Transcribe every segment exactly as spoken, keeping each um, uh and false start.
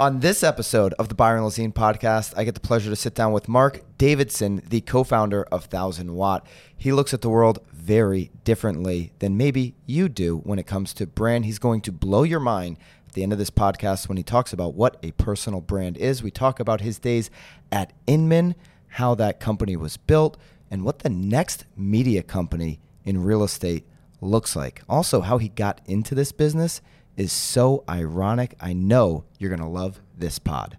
On this episode of the Byron Lazine podcast, I get the pleasure to sit down with Mark Davidson, the co-founder of Thousand Watt. He looks at the world very differently than maybe you do when it comes to brand. He's going to blow your mind at the end of this podcast when he talks about what a personal brand is. We talk about his days at Inman, how that company was built, and what the next media company in real estate looks like. Also, how he got into this business is so ironic. I know you're going to love this pod.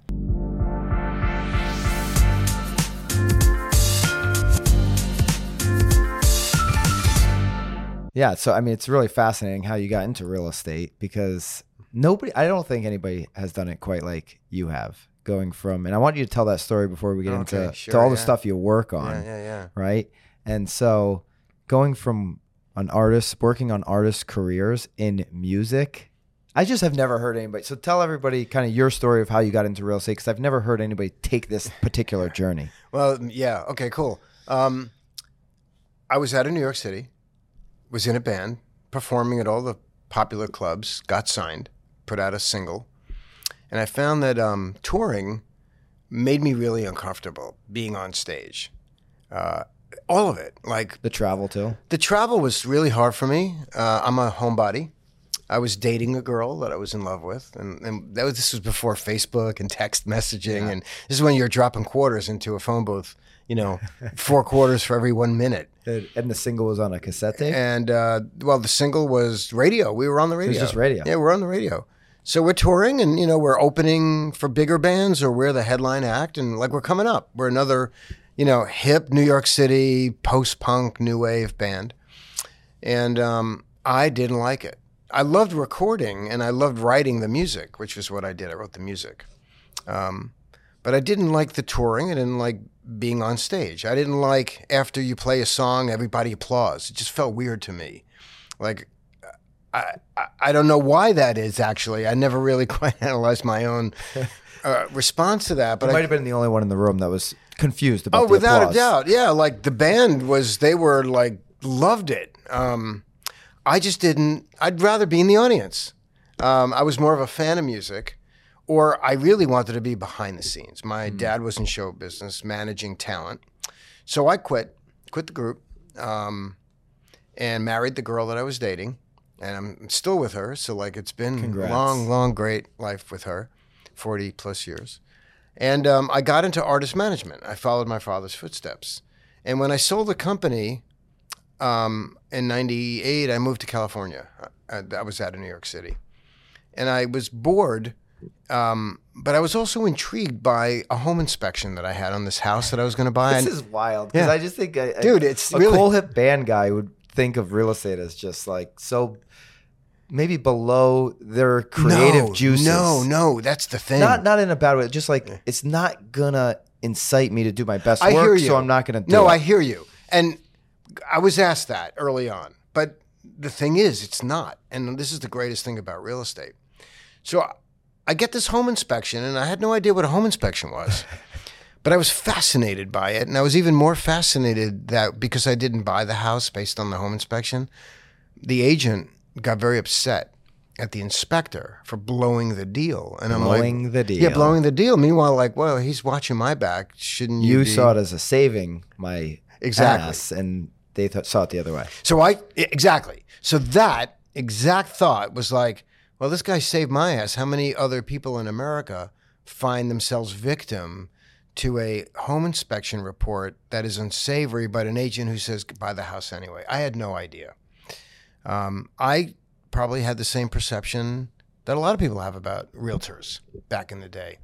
Yeah, so I mean, it's really fascinating how you got into real estate, because nobody, I don't think anybody has done it quite like you have, going from, and I want you to tell that story before we get okay, into sure, to all yeah. the stuff you work on, yeah, yeah, yeah. right? And so going from an artist, working on artist careers in music, I just have never heard anybody. So tell everybody kind of your story of how you got into real estate, because I've never heard anybody take this particular journey. Well, yeah. Okay, cool. Um, I was out of New York City, was in a band, performing at all the popular clubs, got signed, put out a single. And I found that um, touring made me really uncomfortable, being on stage. Uh, all of it. Like the travel too? The travel was really hard for me. Uh, I'm a homebody. I was dating a girl that I was in love with, and, and that was, this was before Facebook and text messaging, yeah. and this is when you're dropping quarters into a phone booth, you know, four quarters for every one minute. And the single was on a cassette tape? And, uh, well, the single was radio. We were on the radio. It was just radio. Yeah, we're on the radio. So we're touring, and, you know, we're opening for bigger bands, or we're the headline act, and, like, we're coming up. We're another, you know, hip New York City post-punk new wave band, and um, I didn't like it. I loved recording, and I loved writing the music, which is what I did. I wrote the music. Um, but I didn't like the touring. I didn't like being on stage. I didn't like, after you play a song, everybody applauds. It just felt weird to me. Like, I I, I don't know why that is, actually. I never really quite analyzed my own uh, response to that. But you might I, have been the only one in the room that was confused about oh, the without applause. A doubt. Yeah, like, the band was, they were, like, loved it. Um I just didn't, I'd rather be in the audience. Um, I was more of a fan of music, or I really wanted to be behind the scenes. My mm. dad was in show business, managing talent. So I quit, quit the group, um, and married the girl that I was dating, and I'm still with her. So, like, it's been Congrats. long, long, great life with her, forty plus years. And um, I got into artist management. I followed my father's footsteps. And when I sold the company, Um, in ninety-eight, I moved to California. I, I was out of New York City. And I was bored, um, but I was also intrigued by a home inspection that I had on this house that I was going to buy. This and, is wild, because yeah. I just think I, I, Dude, it's a really... cool hip band guy would think of real estate as just like so... maybe below their creative no, juices. No, no, that's the thing. Not not in a bad way. Just like, it's not going to incite me to do my best I work, hear you. so I'm not going to do no, it. No, I hear you. And... I was asked that early on, but the thing is, it's not. And this is the greatest thing about real estate. So I, I get this home inspection, and I had no idea what a home inspection was, but I was fascinated by it. And I was even more fascinated that because I didn't buy the house based on the home inspection, the agent got very upset at the inspector for blowing the deal. And I'm blowing like, the deal. Yeah, blowing the deal. Meanwhile, like, well, he's watching my back. Shouldn't you? You be? saw it as a saving my exactly. ass and. They th- saw it the other way. So I, exactly. So that exact thought was like, well, this guy saved my ass. How many other people in America find themselves victim to a home inspection report that is unsavory, but an agent who says, buy the house anyway? I had no idea. Um, I probably had the same perception that a lot of people have about realtors back in the day.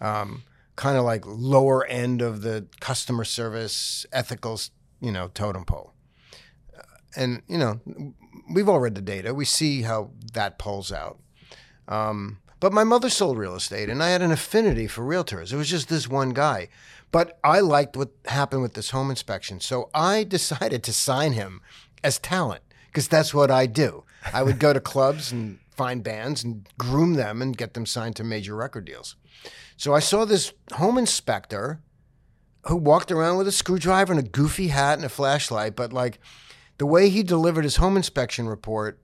Um, kind of like lower end of the customer service, ethical, you know, totem pole. And, you know, we've all read the data. We see how that pulls out. Um, but my mother sold real estate, and I had an affinity for realtors. It was just this one guy. But I liked what happened with this home inspection. So I decided to sign him as talent, because that's what I do. I would go to clubs and find bands and groom them and get them signed to major record deals. So I saw this home inspector who walked around with a screwdriver and a goofy hat and a flashlight, but, like, the way he delivered his home inspection report,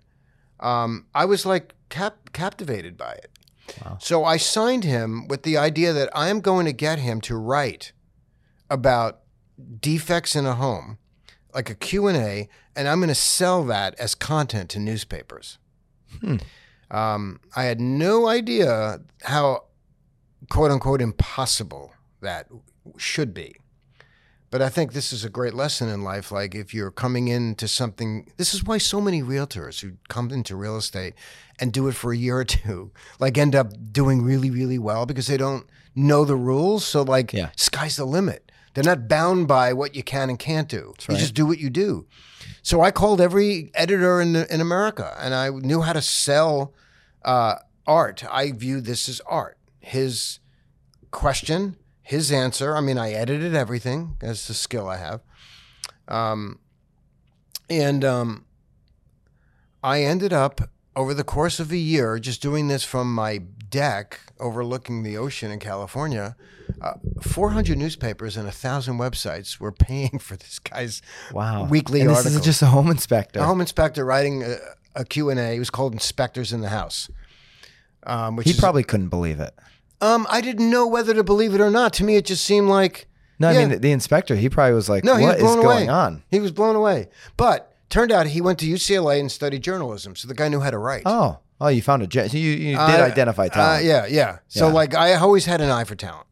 um, I was, like, cap- captivated by it. Wow. So I signed him with the idea that I'm going to get him to write about defects in a home, like a Q and A, and I'm going to sell that as content to newspapers. Hmm. Um, I had no idea how, quote unquote, impossible that should be. But I think this is a great lesson in life. Like if you're coming into something, this is why so many realtors who come into real estate and do it for a year or two, like end up doing really, really well because they don't know the rules. So like yeah. sky's the limit. They're not bound by what you can and can't do. That's right. You just do what you do. So I called every editor in in America and I knew how to sell uh, art. I viewed this as art. His question, his answer. I mean, I edited everything. That's the skill I have. Um, and um, I ended up, over the course of a year, just doing this from my deck overlooking the ocean in California, uh, four hundred newspapers and one thousand websites were paying for this guy's wow. weekly and this article. This is just a home inspector. A home inspector writing a, a Q and A. It was called Inspectors in the House. Um, which he is, probably couldn't believe it. Um, I didn't know whether to believe it or not. To me, it just seemed like... No, yeah. I mean, the, the inspector, he probably was like, no, what was is away. Going on? He was blown away. But turned out he went to U C L A and studied journalism. So the guy knew how to write. Oh, oh, you found a... Ge- so you you uh, did identify talent. Uh, yeah, yeah, yeah. So like, I always had an eye for talent.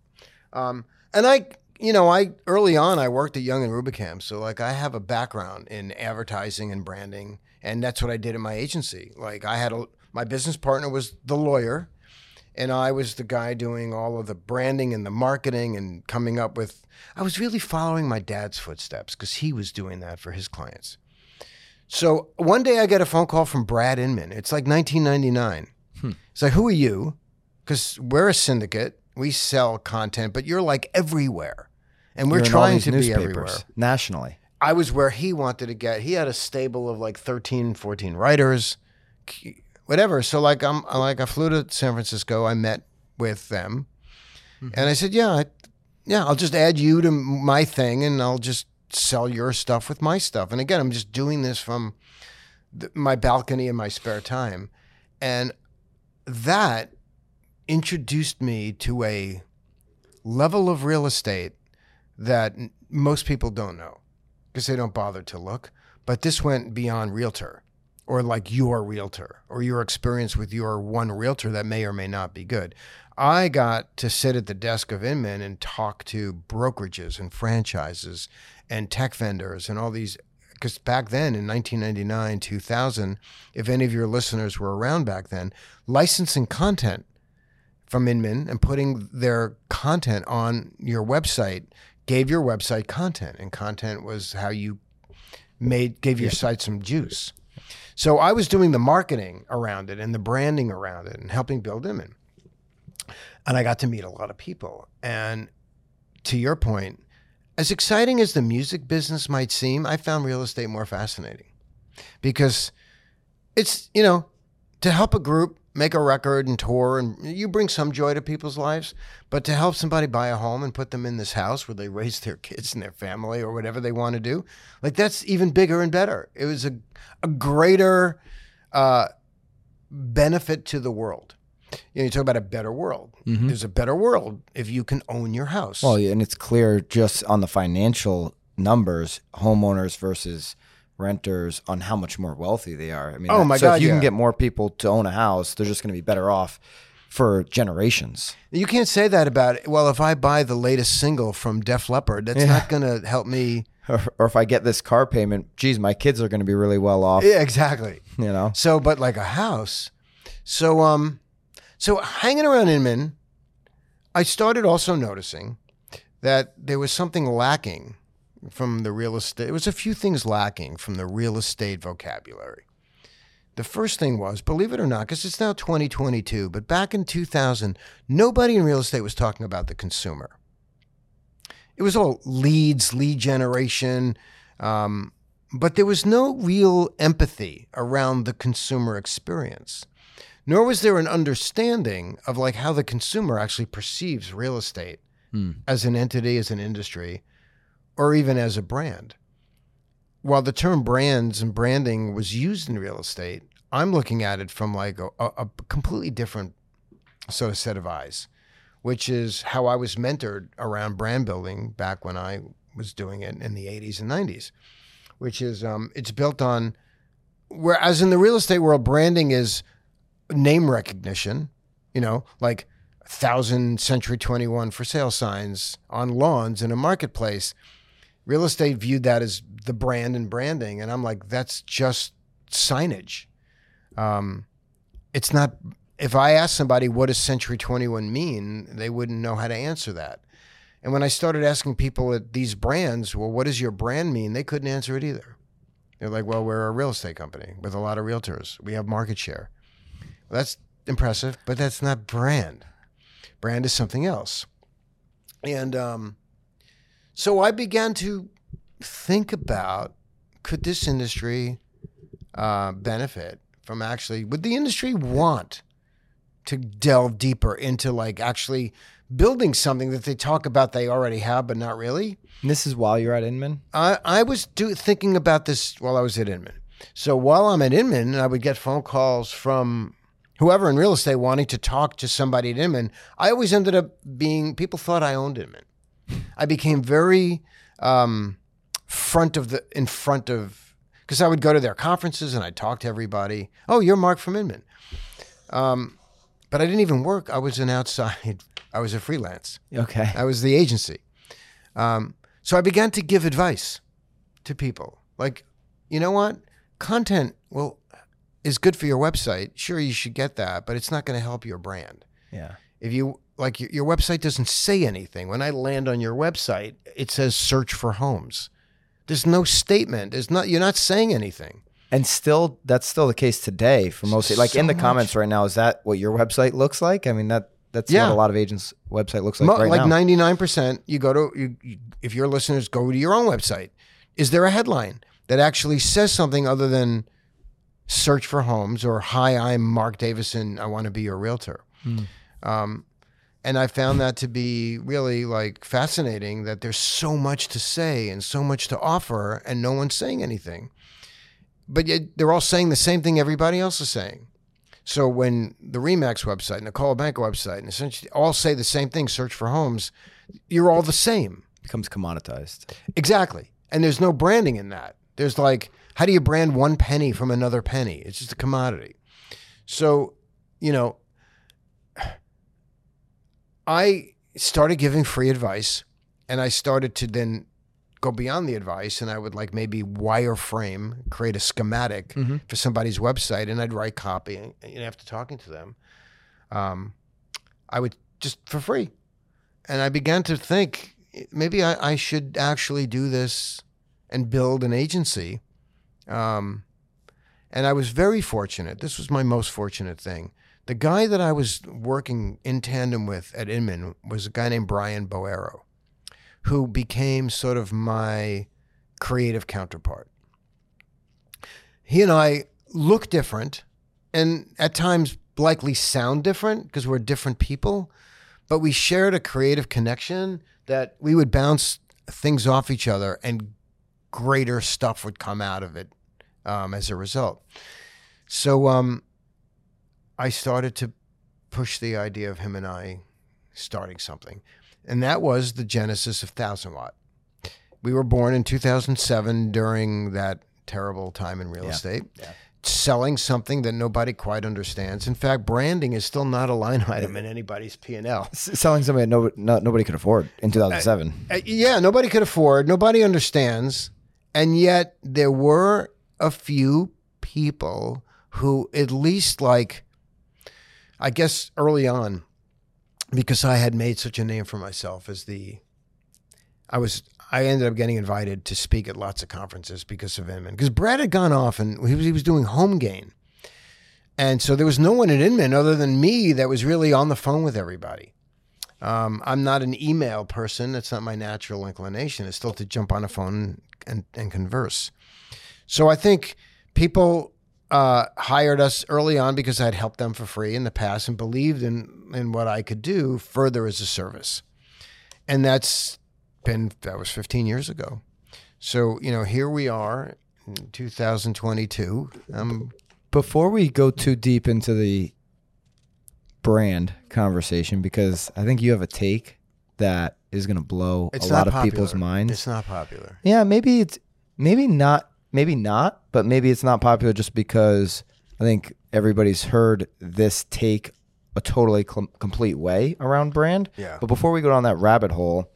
Um, and I, you know, I early on, I worked at Young and Rubicam. So like, I have a background in advertising and branding. And that's what I did in my agency. Like I had a... My business partner was the lawyer. And I was the guy doing all of the branding and the marketing and coming up with, I was really following my dad's footsteps because he was doing that for his clients. So one day I get a phone call from Brad Inman. It's like nineteen ninety-nine. Hmm. It's like, who are you? Because we're a syndicate. We sell content, but you're like everywhere. And we're you're trying to be everywhere. Nationally. I was where he wanted to get. He had a stable of like thirteen, fourteen writers. Whatever. So like I'm like I flew to San Francisco. I met with them, mm-hmm. and I said, "Yeah, I, yeah, I'll just add you to my thing, and I'll just sell your stuff with my stuff." And again, I'm just doing this from th- my balcony in my spare time, and that introduced me to a level of real estate that n- most people don't know because they don't bother to look. But this went beyond realtor. Or like your realtor or your experience with your one realtor that may or may not be good. I got to sit at the desk of Inman and talk to brokerages and franchises and tech vendors and all these, because back then in nineteen ninety-nine, two thousand, if any of your listeners were around back then, licensing content from Inman and putting their content on your website gave your website content, and content was how you made gave your site some juice. So I was doing the marketing around it and the branding around it and helping build Inman. And I got to meet a lot of people. And to your point, as exciting as the music business might seem, I found real estate more fascinating because it's, you know, to help a group make a record and tour, and you bring some joy to people's lives, but to help somebody buy a home and put them in this house where they raise their kids and their family or whatever they want to do, like that's even bigger and better. It was a, a greater uh, benefit to the world. You know, you talk about a better world. Mm-hmm. There's a better world if you can own your house. Well, and it's clear just on the financial numbers, homeowners versus renters, on how much more wealthy they are. I mean, oh my so God, if you yeah. can get more people to own a house, they're just going to be better off for generations. You can't say that about it. Well, if I buy the latest single from Def Leppard, that's yeah. not going to help me. Or, or if I get this car payment, geez, my kids are going to be really well off. Yeah, exactly. You know. So, but like a house. So, um, so hanging around Inman, I started also noticing that there was something lacking from the real estate. It was a few things lacking from the real estate vocabulary. The first thing was, believe it or not, because it's now twenty twenty-two, but back in two thousand, nobody in real estate was talking about the consumer. It was all leads, lead generation, um, but there was no real empathy around the consumer experience, nor was there an understanding of like how the consumer actually perceives real estate mm. as an entity, as an industry, or even as a brand. While the term brands and branding was used in real estate, I'm looking at it from like a, a completely different so a set of eyes, which is how I was mentored around brand building back when I was doing it in the eighties and nineties, which is um, it's built on, whereas in the real estate world, branding is name recognition, you know, like a thousand Century twenty-one for sale signs on lawns in a marketplace. Real estate viewed that as the brand and branding. And I'm like, that's just signage. Um, it's not, if I asked somebody, what does Century twenty-one mean? They wouldn't know how to answer that. And when I started asking people at these brands, well, what does your brand mean? They couldn't answer it either. They're like, well, we're a real estate company with a lot of realtors. We have market share. Well, that's impressive, but that's not brand. Brand is something else. And um, so I began to think about, could this industry uh, benefit from actually, would the industry want to delve deeper into like actually building something that they talk about they already have, but not really? And this is while you're at Inman? I, I was do, thinking about this while I was at Inman. So while I'm at Inman, I would get phone calls from whoever in real estate wanting to talk to somebody at Inman. I always ended up being, people thought I owned Inman. I became very um, front of the, in front of, because I would go to their conferences and I'd talk to everybody. Oh, you're Mark from Inman. Um, but I didn't even work. I was an outside, I was a freelance. Okay. I was the agency. Um, so I began to give advice to people. Like, you know what? Content well is good for your website. Sure, you should get that, but it's not going to help your brand. Yeah. If you like, your, your website doesn't say anything. When I land on your website, it says search for homes. There's no statement. There's not. You're not saying anything. And still, that's still the case today for most. So like in the much. Comments right now, is that what your website looks like? I mean that. That's yeah. what a lot of agents' website looks like Mo- right like now. Like ninety-nine percent, you go to, you, you, if your listeners go to your own website, is there a headline that actually says something other than search for homes or hi, I'm Mark Davidson, I want to be your realtor. Mm. Um, and I found that to be really like fascinating that there's so much to say and so much to offer and no one's saying anything. But yet they're all saying the same thing everybody else is saying. So when the Remax website and the Colabanca website and essentially all say the same thing, search for homes, you're all the same. It becomes commoditized. Exactly. And there's no branding in that. There's like, how do you brand one penny from another penny? It's just a commodity. So, you know, I started giving free advice and I started to then go beyond the advice and I would like maybe wireframe, create a schematic mm-hmm. for somebody's website and I'd write copy and, and after talking to them, um, I would just for free. And I began to think maybe I, I should actually do this and build an agency. Um, and I was very fortunate. This was my most fortunate thing. The guy that I was working in tandem with at Inman was a guy named Brian Boero, who became sort of my creative counterpart. He and I look different and at times likely sound different because we're different people, but we shared a creative connection that we would bounce things off each other and greater stuff would come out of it um, as a result. So um, I started to push the idea of him and I starting something. And that was the genesis of Thousand Watt. We were born in two thousand seven during that terrible time in real yeah. estate, yeah. selling something that nobody quite understands. In fact, branding is still not a line item in anybody's P and L. S- selling something that no, no, nobody could afford in two thousand seven. Uh, uh, yeah, nobody could afford. Nobody understands. And yet there were a few people who at least like, I guess early on, because I had made such a name for myself as the, I was, I ended up getting invited to speak at lots of conferences because of Inman. Because Brad had gone off and he was, he was doing home gain. And so there was no one at Inman other than me that was really on the phone with everybody. Um, I'm not an email person. That's not my natural inclination. It's still to jump on a phone and, and converse. So I think people Uh, hired us early on because I'd helped them for free in the past and believed in, in what I could do further as a service. And that's been, that was fifteen years ago. So, you know, here we are in two thousand twenty-two. Um, Before we go too deep into the brand conversation because I think you have a take that is going to blow it's a lot popular. of people's minds. It's not popular. Yeah, maybe it's maybe not, maybe not, but maybe it's not popular just because I think everybody's heard this take a totally com- complete way around brand. Yeah. But before we go down that rabbit hole,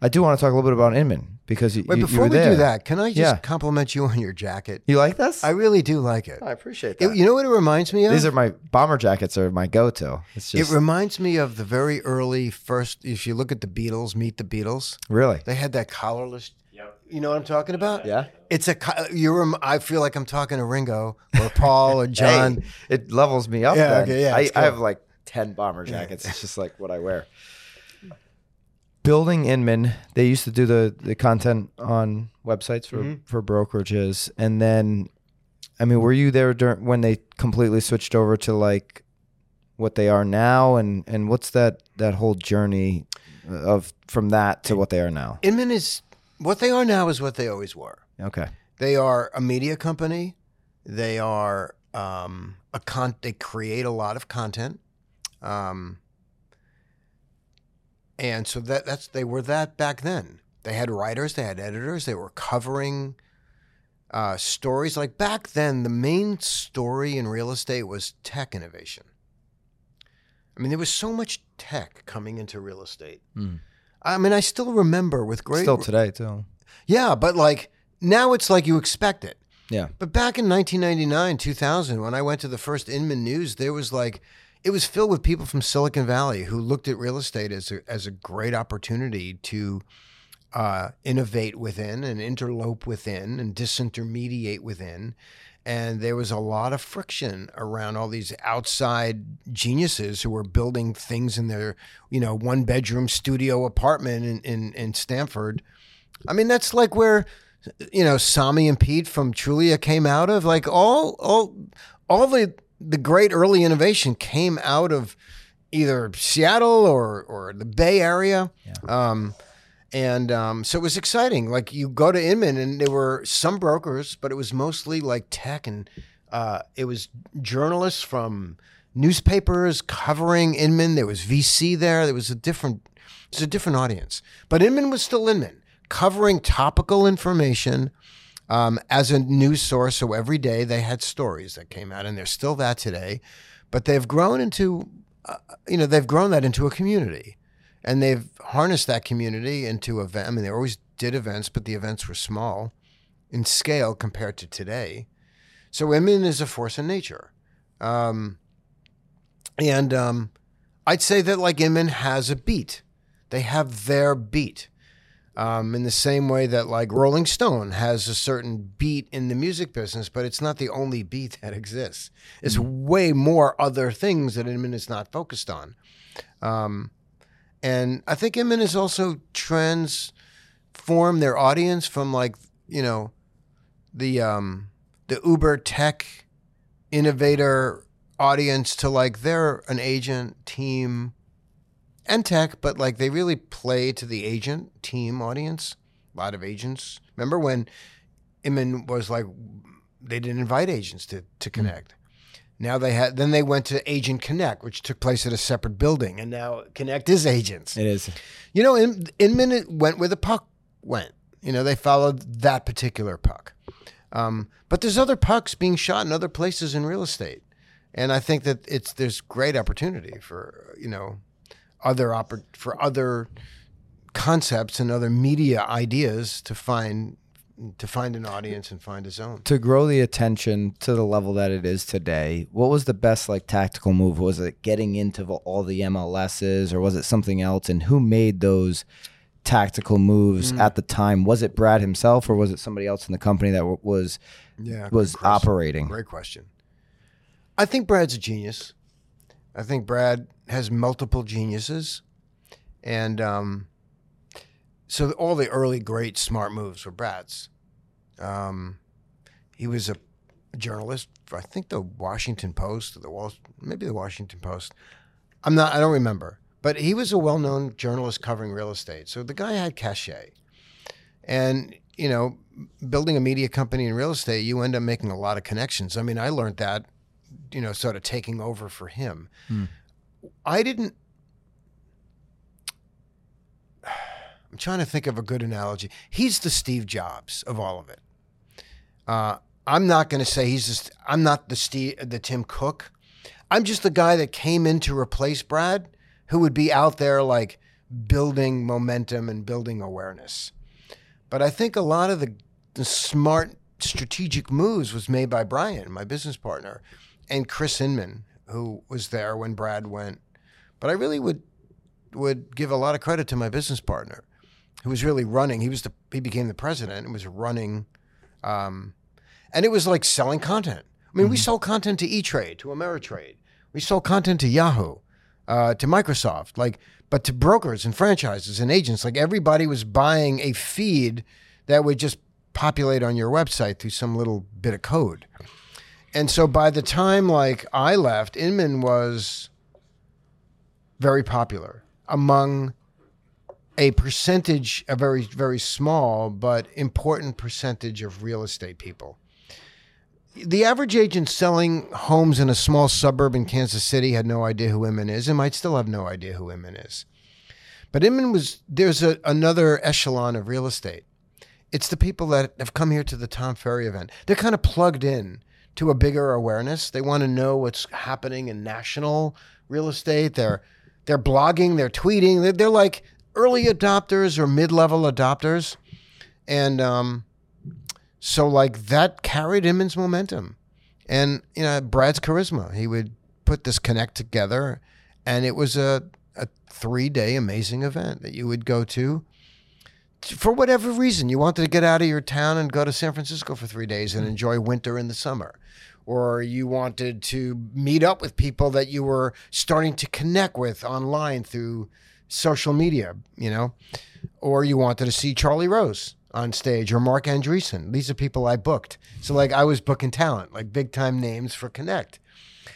I do want to talk a little bit about Inman because you, Wait, you, before you were there. Before we do that, can I just yeah. compliment you on your jacket? You like this? I really do like it. I appreciate that. It, you know what it reminds me of? These are my bomber jackets are my go-to. It's just, it reminds me of the very early first, if you look at the Beatles, Meet the Beatles. Really? They had that collarless, yep. you know what I'm talking about? Yeah. It's a, you're, I feel like I'm talking to Ringo or Paul or John. Hey, it levels me up. Yeah, okay, yeah, I, I have like ten bomber jackets. Yeah. It's just like what I wear. Building Inman, they used to do the, the content on websites for, mm-hmm. for brokerages. And then, I mean, were you there during, when they completely switched over to like what they are now? And, and what's that, that whole journey of from that to what they are now? Inman is, what they are now is what they always were. Okay. They are a media company. They are um, a con, they create a lot of content. Um And so that that's they were that back then. They had writers, they had editors, they were covering uh, stories. Like back then, the main story in real estate was tech innovation. I mean, there was so much tech coming into real estate. Mm. I mean, I still remember with great... Still today, too. Yeah, but like now it's like you expect it. Yeah. But back in nineteen ninety-nine, two thousand, when I went to the first Inman News, there was like... It was filled with people from Silicon Valley who looked at real estate as a, as a great opportunity to uh, innovate within and interlope within and disintermediate within. And there was a lot of friction around all these outside geniuses who were building things in their, you know, one bedroom studio apartment in, in, in Stanford. I mean, that's like where, you know, Sami and Pete from Trulia came out of, like all, all, all the, The great early innovation came out of either Seattle or, or the Bay Area. Yeah. Um, and um, so it was exciting. Like you go to Inman and there were some brokers, but it was mostly like tech. And uh, it was journalists from newspapers covering Inman. There was V C there. There was a different, it was a different audience. But Inman was still Inman, covering topical information. Um, as a news source, so every day they had stories that came out, and they're still that today, but they've grown into, uh, you know, they've grown that into a community, and they've harnessed that community into event. I mean, they always did events, but the events were small in scale compared to today. So Inman is a force in nature, um, and um, I'd say that like Inman has a beat; they have their beat. Um, in the same way that like Rolling Stone has a certain beat in the music business, but it's not the only beat that exists. It's way more other things that Inman is not focused on. Um, and I think Inman has also transformed their audience from like, you know, the um, the Uber tech innovator audience to like they're an agent team and tech, but like they really play to the agent team audience. A lot of agents. Remember when Inman was like, they didn't invite agents to, to connect. Mm-hmm. Now they had, then they went to Agent Connect, which took place at a separate building. And now Connect is agents. It is. You know, In, Inman it went where the puck went. You know, they followed that particular puck. Um, but there's other pucks being shot in other places in real estate. And I think that it's, there's great opportunity for, you know, other oper- for other concepts and other media ideas to find to find an audience and find a zone. To grow the attention to the level that it is today, what was the best like tactical move? Was it getting into all the M L S's or was it something else? And who made those tactical moves mm. at the time? Was it Brad himself or was it somebody else in the company that w- was yeah, was operating? Great question. I think Brad's a genius. I think Brad has multiple geniuses. And um, so all the early great smart moves were Brad's. Um, he was a journalist for, I think, the Washington Post, or the Wall, maybe the Washington Post. I'm not, I don't remember. But he was a well-known journalist covering real estate. So the guy had cachet. And, you know, building a media company in real estate, you end up making a lot of connections. I mean, I learned that, you know, sort of taking over for him. Mm. I didn't, I'm trying to think of a good analogy. He's the Steve Jobs of all of it. Uh, I'm not going to say he's, just, I'm not the Steve, the Tim Cook. I'm just the guy that came in to replace Brad, who would be out there like building momentum and building awareness. But I think a lot of the, the smart strategic moves was made by Brian, my business partner, and Chris Inman, who was there when Brad went. But I really would would give a lot of credit to my business partner, who was really running. He was the he became the president and was running. Um, and it was like selling content. I mean, mm-hmm. we sold content to E-Trade, to Ameritrade. We sold content to Yahoo, uh, to Microsoft, like, but to brokers and franchises and agents. Like, everybody was buying a feed that would just populate on your website through some little bit of code. And so by the time, like, I left, Inman was very popular among a percentage, a very, very small but important percentage of real estate people. The average agent selling homes in a small suburb in Kansas City had no idea who Inman is and might still have no idea who Inman is. But Inman was, there's a, another echelon of real estate. It's the people that have come here to the Tom Ferry event. They're kind of plugged in to a bigger awareness. They want to know what's happening in national real estate. They're they're blogging, they're tweeting. They're, they're like early adopters or mid-level adopters. And um, so like that carried Inman's momentum. And you know, Brad's charisma. He would put this connect together, and it was a, a three-day amazing event that you would go to. For whatever reason, you wanted to get out of your town and go to San Francisco for three days and enjoy winter in the summer. Or you wanted to meet up with people that you were starting to connect with online through social media, you know. Or you wanted to see Charlie Rose on stage or Mark Andreessen. These are people I booked. So, like, I was booking talent, like big-time names for Connect.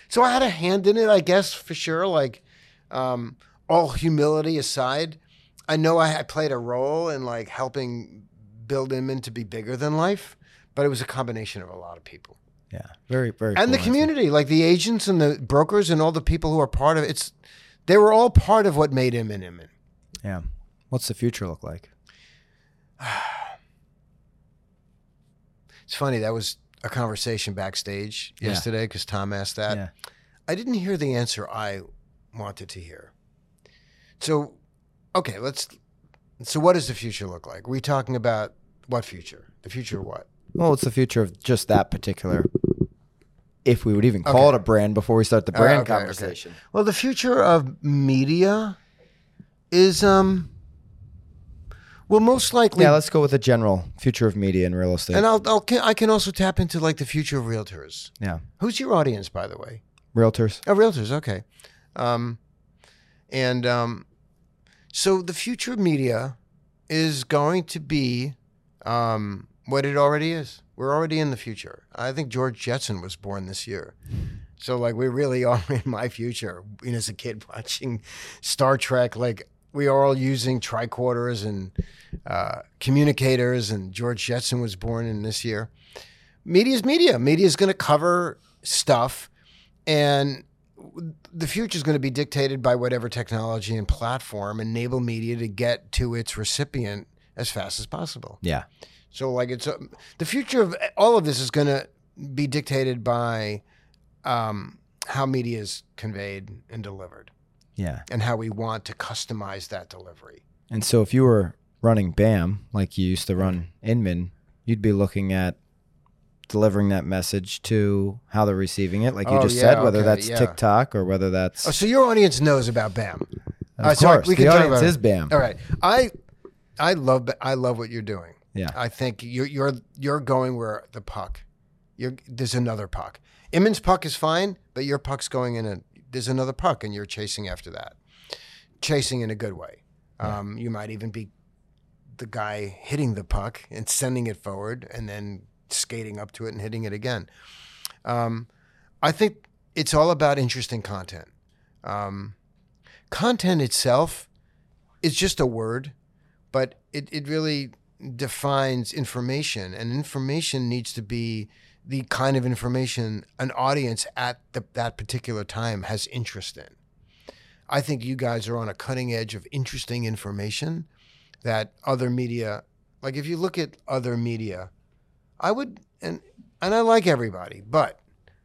So I had a hand in it, I guess, for sure. Like, um, all humility aside, I know I played a role in like helping build Inman to be bigger than life, but it was a combination of a lot of people. Yeah, very, very. And cool, the community, like the agents and the brokers and all the people who are part of it, it's, they were all part of what made Inman Inman. Yeah. What's the future look like? It's funny. That was a conversation backstage yeah. yesterday because Tom asked that. Yeah. I didn't hear the answer I wanted to hear. So... Okay, let's. So, what does the future look like? Are we talking about what future? The future of what? Well, it's the future of just that particular. If we would even call okay. it a brand before we start the brand uh, okay, conversation. Okay. Well, the future of media is um. Well, most likely. Yeah, let's go with the general future of media and real estate. And I'll, I'll I can also tap into like the future of realtors. Yeah. Who's your audience, by the way? Realtors. Oh, realtors. Okay, um, and um. So the future of media is going to be um, what it already is. We're already in the future. I think George Jetson was born this year. So like we really are in my future. You know, as a kid watching Star Trek, like we are all using tricorders and uh, communicators, and George Jetson was born in this year. Media is media. Media is going to cover stuff, and the future is going to be dictated by whatever technology and platform enable media to get to its recipient as fast as possible. Yeah. So like it's a, the future of all of this is going to be dictated by um, how media is conveyed and delivered. Yeah. And how we want to customize that delivery. And so if you were running BAM, like you used to run Inman, you'd be looking at delivering that message to how they're receiving it, like you oh, just yeah, said, whether okay, that's yeah. TikTok or whether that's. Oh, so your audience knows about BAM. Of uh, course, so we the can audience is BAM. All right, I, I love, I love what you're doing. Yeah, I think you're you're you're going where the puck. You're there's another puck. Inman's puck is fine, but your puck's going in a there's another puck, and you're chasing after that, chasing in a good way. Um, yeah. You might even be the guy hitting the puck and sending it forward, and then skating up to it and hitting it again. Um, I think it's all about interesting content. Um, content itself is just a word, but it, it really defines information, and information needs to be the kind of information an audience at the, that particular time has interest in. I think you guys are on a cutting edge of interesting information that other media, like if you look at other media, I would, and and I like everybody, but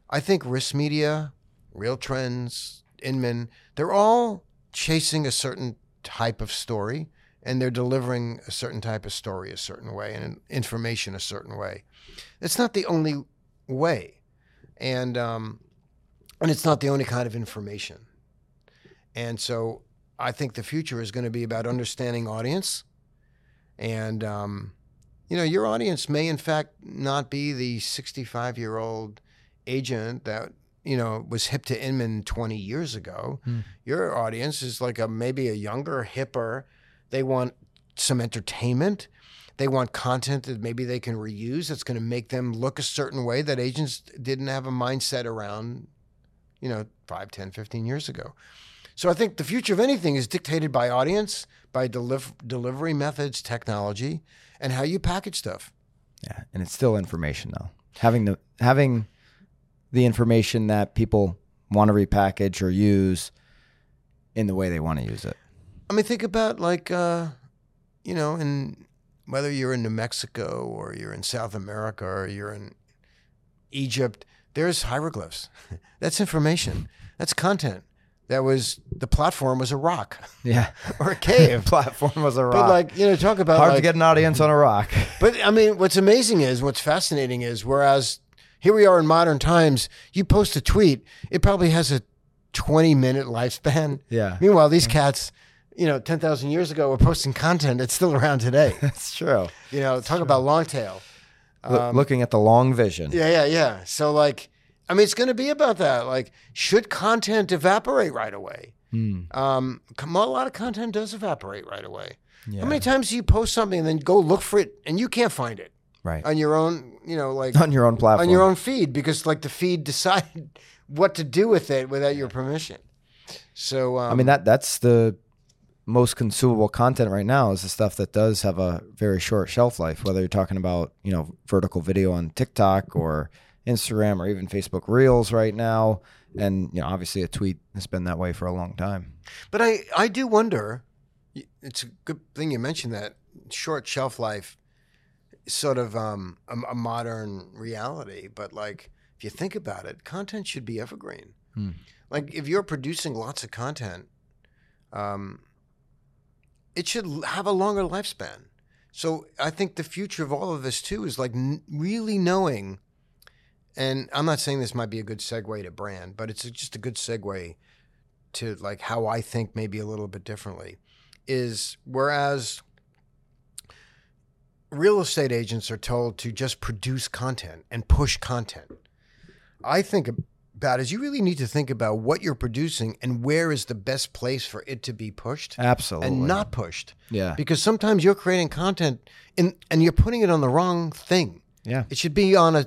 I think Risk Media, Real Trends, Inman, they're all chasing a certain type of story, and they're delivering a certain type of story a certain way and information a certain way. It's not the only way, and um, and it's not the only kind of information. And so I think the future is going to be about understanding audience, and um, you know, your audience may in fact not be the sixty-five-year-old agent that, you know, was hip to Inman twenty years ago. Mm. Your audience is like a maybe a younger, hipper. They want some entertainment. They want content that maybe they can reuse that's going to make them look a certain way that agents didn't have a mindset around, you know, five, ten, fifteen years ago. So I think the future of anything is dictated by audience, by deliv- delivery methods, technology, and how you package stuff. Yeah, and it's still information though. Having the having the information that people want to repackage or use in the way they want to use it. I mean, think about like, uh, you know, in whether you're in New Mexico or you're in South America or you're in Egypt, there's hieroglyphs. That's information. That's content. That was, the platform was a rock. Yeah. Or a cave. Platform was a rock. But like, you know, talk about hard like, to get an audience on a rock. But I mean, what's amazing is, what's fascinating is, whereas here we are in modern times, you post a tweet, it probably has a twenty minute lifespan. Yeah. Meanwhile, these cats, you know, ten thousand years ago were posting content that's still around today. That's true. You know, that's talk true. About long tail. Um, Look, looking at the long vision. Yeah, yeah, yeah. So like, I mean, it's going to be about that. Like, should content evaporate right away? Mm. Um, a lot of content does evaporate right away. Yeah. How many times do you post something and then go look for it and you can't find it? Right. On your own, you know, like. On your own platform. On your own feed, because like the feed decided what to do with it without your permission. So. Um, I mean, that that's the most consumable content right now is the stuff that does have a very short shelf life, whether you're talking about, you know, vertical video on TikTok or Instagram or even Facebook Reels right now. And, you know, obviously a tweet has been that way for a long time. But I, I do wonder, it's a good thing you mentioned that, short shelf life, sort of um, a, a modern reality. But like, if you think about it, content should be evergreen. Hmm. Like if you're producing lots of content, um, it should have a longer lifespan. So I think the future of all of this too is like n- really knowing. And I'm not saying this might be a good segue to brand, but it's just a good segue to like how I think maybe a little bit differently is, whereas real estate agents are told to just produce content and push content, I think about is you really need to think about what you're producing and where is the best place for it to be pushed. Absolutely. And not pushed. Yeah. Because sometimes you're creating content in, and you're putting it on the wrong thing. Yeah. It should be on a...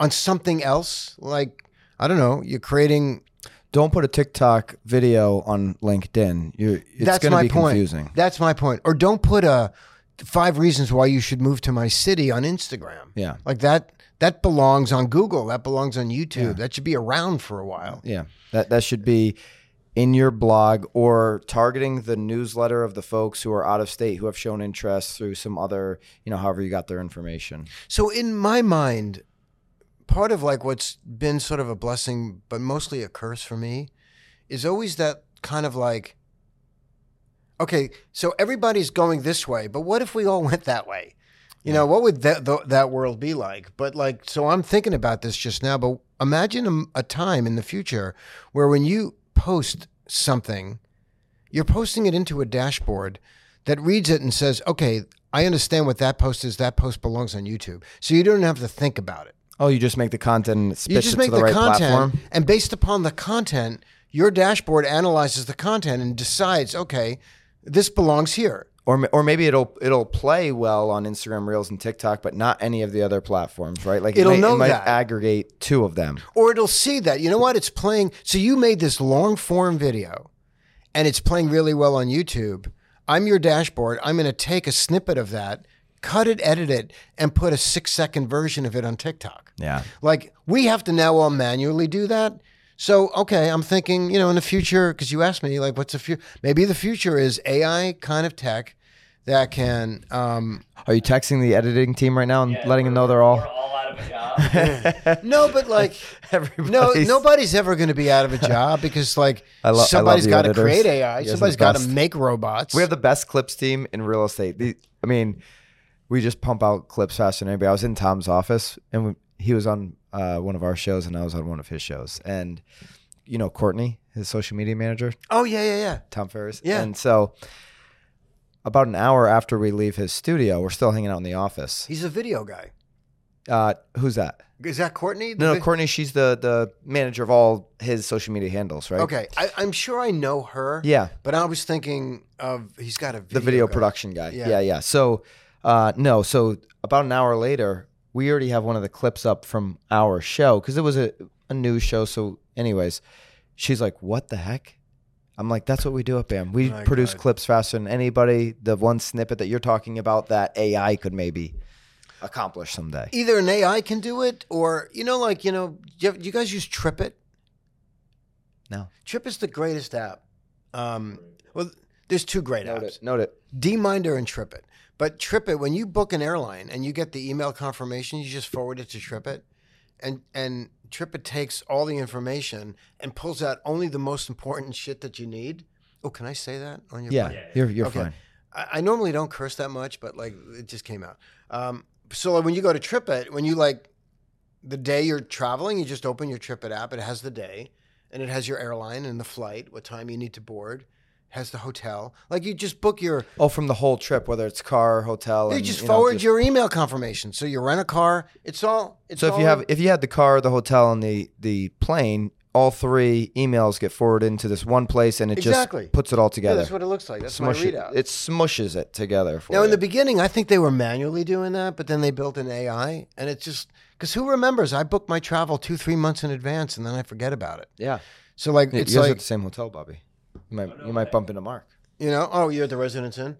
on something else, like, I don't know, you're creating... Don't put a TikTok video on LinkedIn. You're, it's going to be point. confusing. That's my point. Or don't put a five reasons why you should move to my city on Instagram. Yeah. Like that that belongs on Google. That belongs on YouTube. Yeah. That should be around for a while. Yeah. That that should be in your blog or targeting the newsletter of the folks who are out of state, who have shown interest through some other, you know, however you got their information. So in my mind... part of like what's been sort of a blessing, but mostly a curse for me, is always that kind of like, okay, so everybody's going this way, but what if we all went that way? You yeah. know, what would that th- that world be like? But like, so I'm thinking about this just now, but imagine a, a time in the future where when you post something, you're posting it into a dashboard that reads it and says, okay, I understand what that post is. That post belongs on YouTube. So you don't have to think about it. Oh, you just make the content and it spits it to the, the right content, platform? And based upon the content, your dashboard analyzes the content and decides, okay, this belongs here. Or or maybe it'll it'll play well on Instagram Reels and TikTok, but not any of the other platforms, right? Like it'll it, may, know it might that. aggregate two of them. Or it'll see that. You know what? It's playing. So you made this long form video and it's playing really well on YouTube. I'm your dashboard. I'm going to take a snippet of that, cut it, edit it, and put a six second version of it on TikTok. Yeah. Like we have to now all manually do that. So, okay, I'm thinking, you know, in the future, because you asked me, like, what's the future? Maybe the future is A I kind of tech that can... Um, Are you texting the editing team right now and yeah, letting them know they're all... We're all out of a job. No, but, like, no, nobody's ever going to be out of a job because, like, lo- somebody's got to create A I. Somebody's got to make robots. We have the best clips team in real estate. The, I mean, we just pump out clips faster than anybody. I was in Tom's office, and we, he was on... Uh, one of our shows, and I was on one of his shows, and you know Courtney, his social media manager. Oh yeah, yeah, yeah. Tom Ferry's. Yeah. And so, about an hour after we leave his studio, we're still hanging out in the office. He's a video guy. Uh, who's that? Is that Courtney? The no, no, vi- Courtney. She's the the manager of all his social media handles, right? Okay, I, I'm sure I know her. Yeah, but I was thinking of he's got a video the video guy. production guy. Yeah, yeah. yeah. So, uh, no, so about an hour later. We already have one of the clips up from our show because it was a, a news show. So anyways, she's like, what the heck? I'm like, that's what we do at BAM. We oh produce God. clips faster than anybody. The one snippet that you're talking about that A I could maybe accomplish someday. Either an A I can do it or, you know, like, you know, do you guys use TripIt? No. TripIt's the greatest app. Um, well, there's two great Note apps. It. Note it. DMinder and TripIt. But TripIt, when you book an airline and you get the email confirmation, you just forward it to TripIt, and and TripIt takes all the information and pulls out only the most important shit that you need. Oh, can I say that on your? Yeah, plan? you're you're okay. fine. I, I normally don't curse that much, but like it just came out. Um, so when you go to TripIt, when you like the day you're traveling, you just open your TripIt app. It has the day, and it has your airline and the flight, what time you need to board. Has the hotel. Like you just book your... Oh, from the whole trip, whether it's car, hotel... You just forward you know, just, your email confirmation. So you rent a car. It's all... It's so if all you have, if you had the car, the hotel, and the, the plane, all three emails get forwarded into this one place and it exactly. just puts it all together. Yeah, that's what it looks like. That's Smush my readout. It, it smushes it together for Now, you. In the beginning, I think they were manually doing that, but then they built an A I and it just... Because who remembers? I booked my travel two, three months in advance and then I forget about it. Yeah. So like... It's you guys like, are at the same hotel, Bobby. You might, oh, no, you might bump into Mark. You know? Oh, you're at the Residence Inn?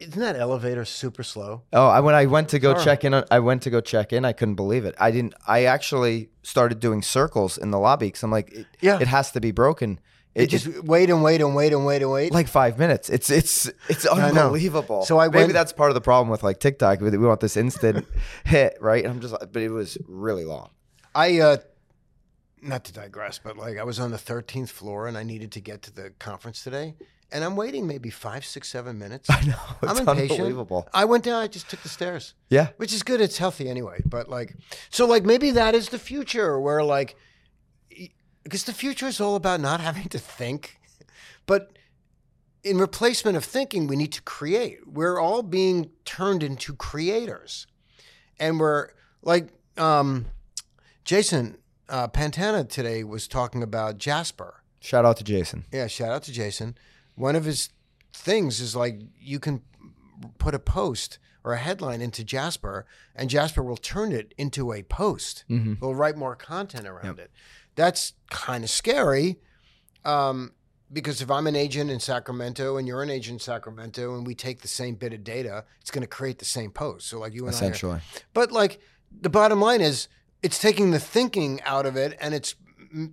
Yeah. Isn't that elevator super slow? Oh, I, when I went to go Sorry. check in, I went to go check in. I couldn't believe it. I didn't. I actually started doing circles in the lobby because I'm like, it, yeah. it has to be broken. It, it just it, wait and wait and wait and wait and wait. Like five minutes. It's it's it's unbelievable. I so I went, maybe that's part of the problem with like TikTok. We want this instant hit, right? And I'm just, but it was really long. I. uh Not to digress, but like I was on the thirteenth floor and I needed to get to the conference today. And I'm waiting maybe five, six, seven minutes. I know. It's I'm impatient. Unbelievable. I went down, I just took the stairs. Yeah. Which is good. It's healthy anyway. But like, so like maybe that is the future where like, because the future is all about not having to think. But in replacement of thinking, we need to create. We're all being turned into creators. And we're like, um, Jason... Uh, Pantana today was talking about Jasper. Shout out to Jason. Yeah, shout out to Jason. One of his things is like you can put a post or a headline into Jasper and Jasper will turn it into a post. Mm-hmm. They'll write more content around yep. it. That's kind of scary um, because if I'm an agent in Sacramento and you're an agent in Sacramento and we take the same bit of data, it's going to create the same post. So like you and Essentially. I are, but like the bottom line is it's taking the thinking out of it and it's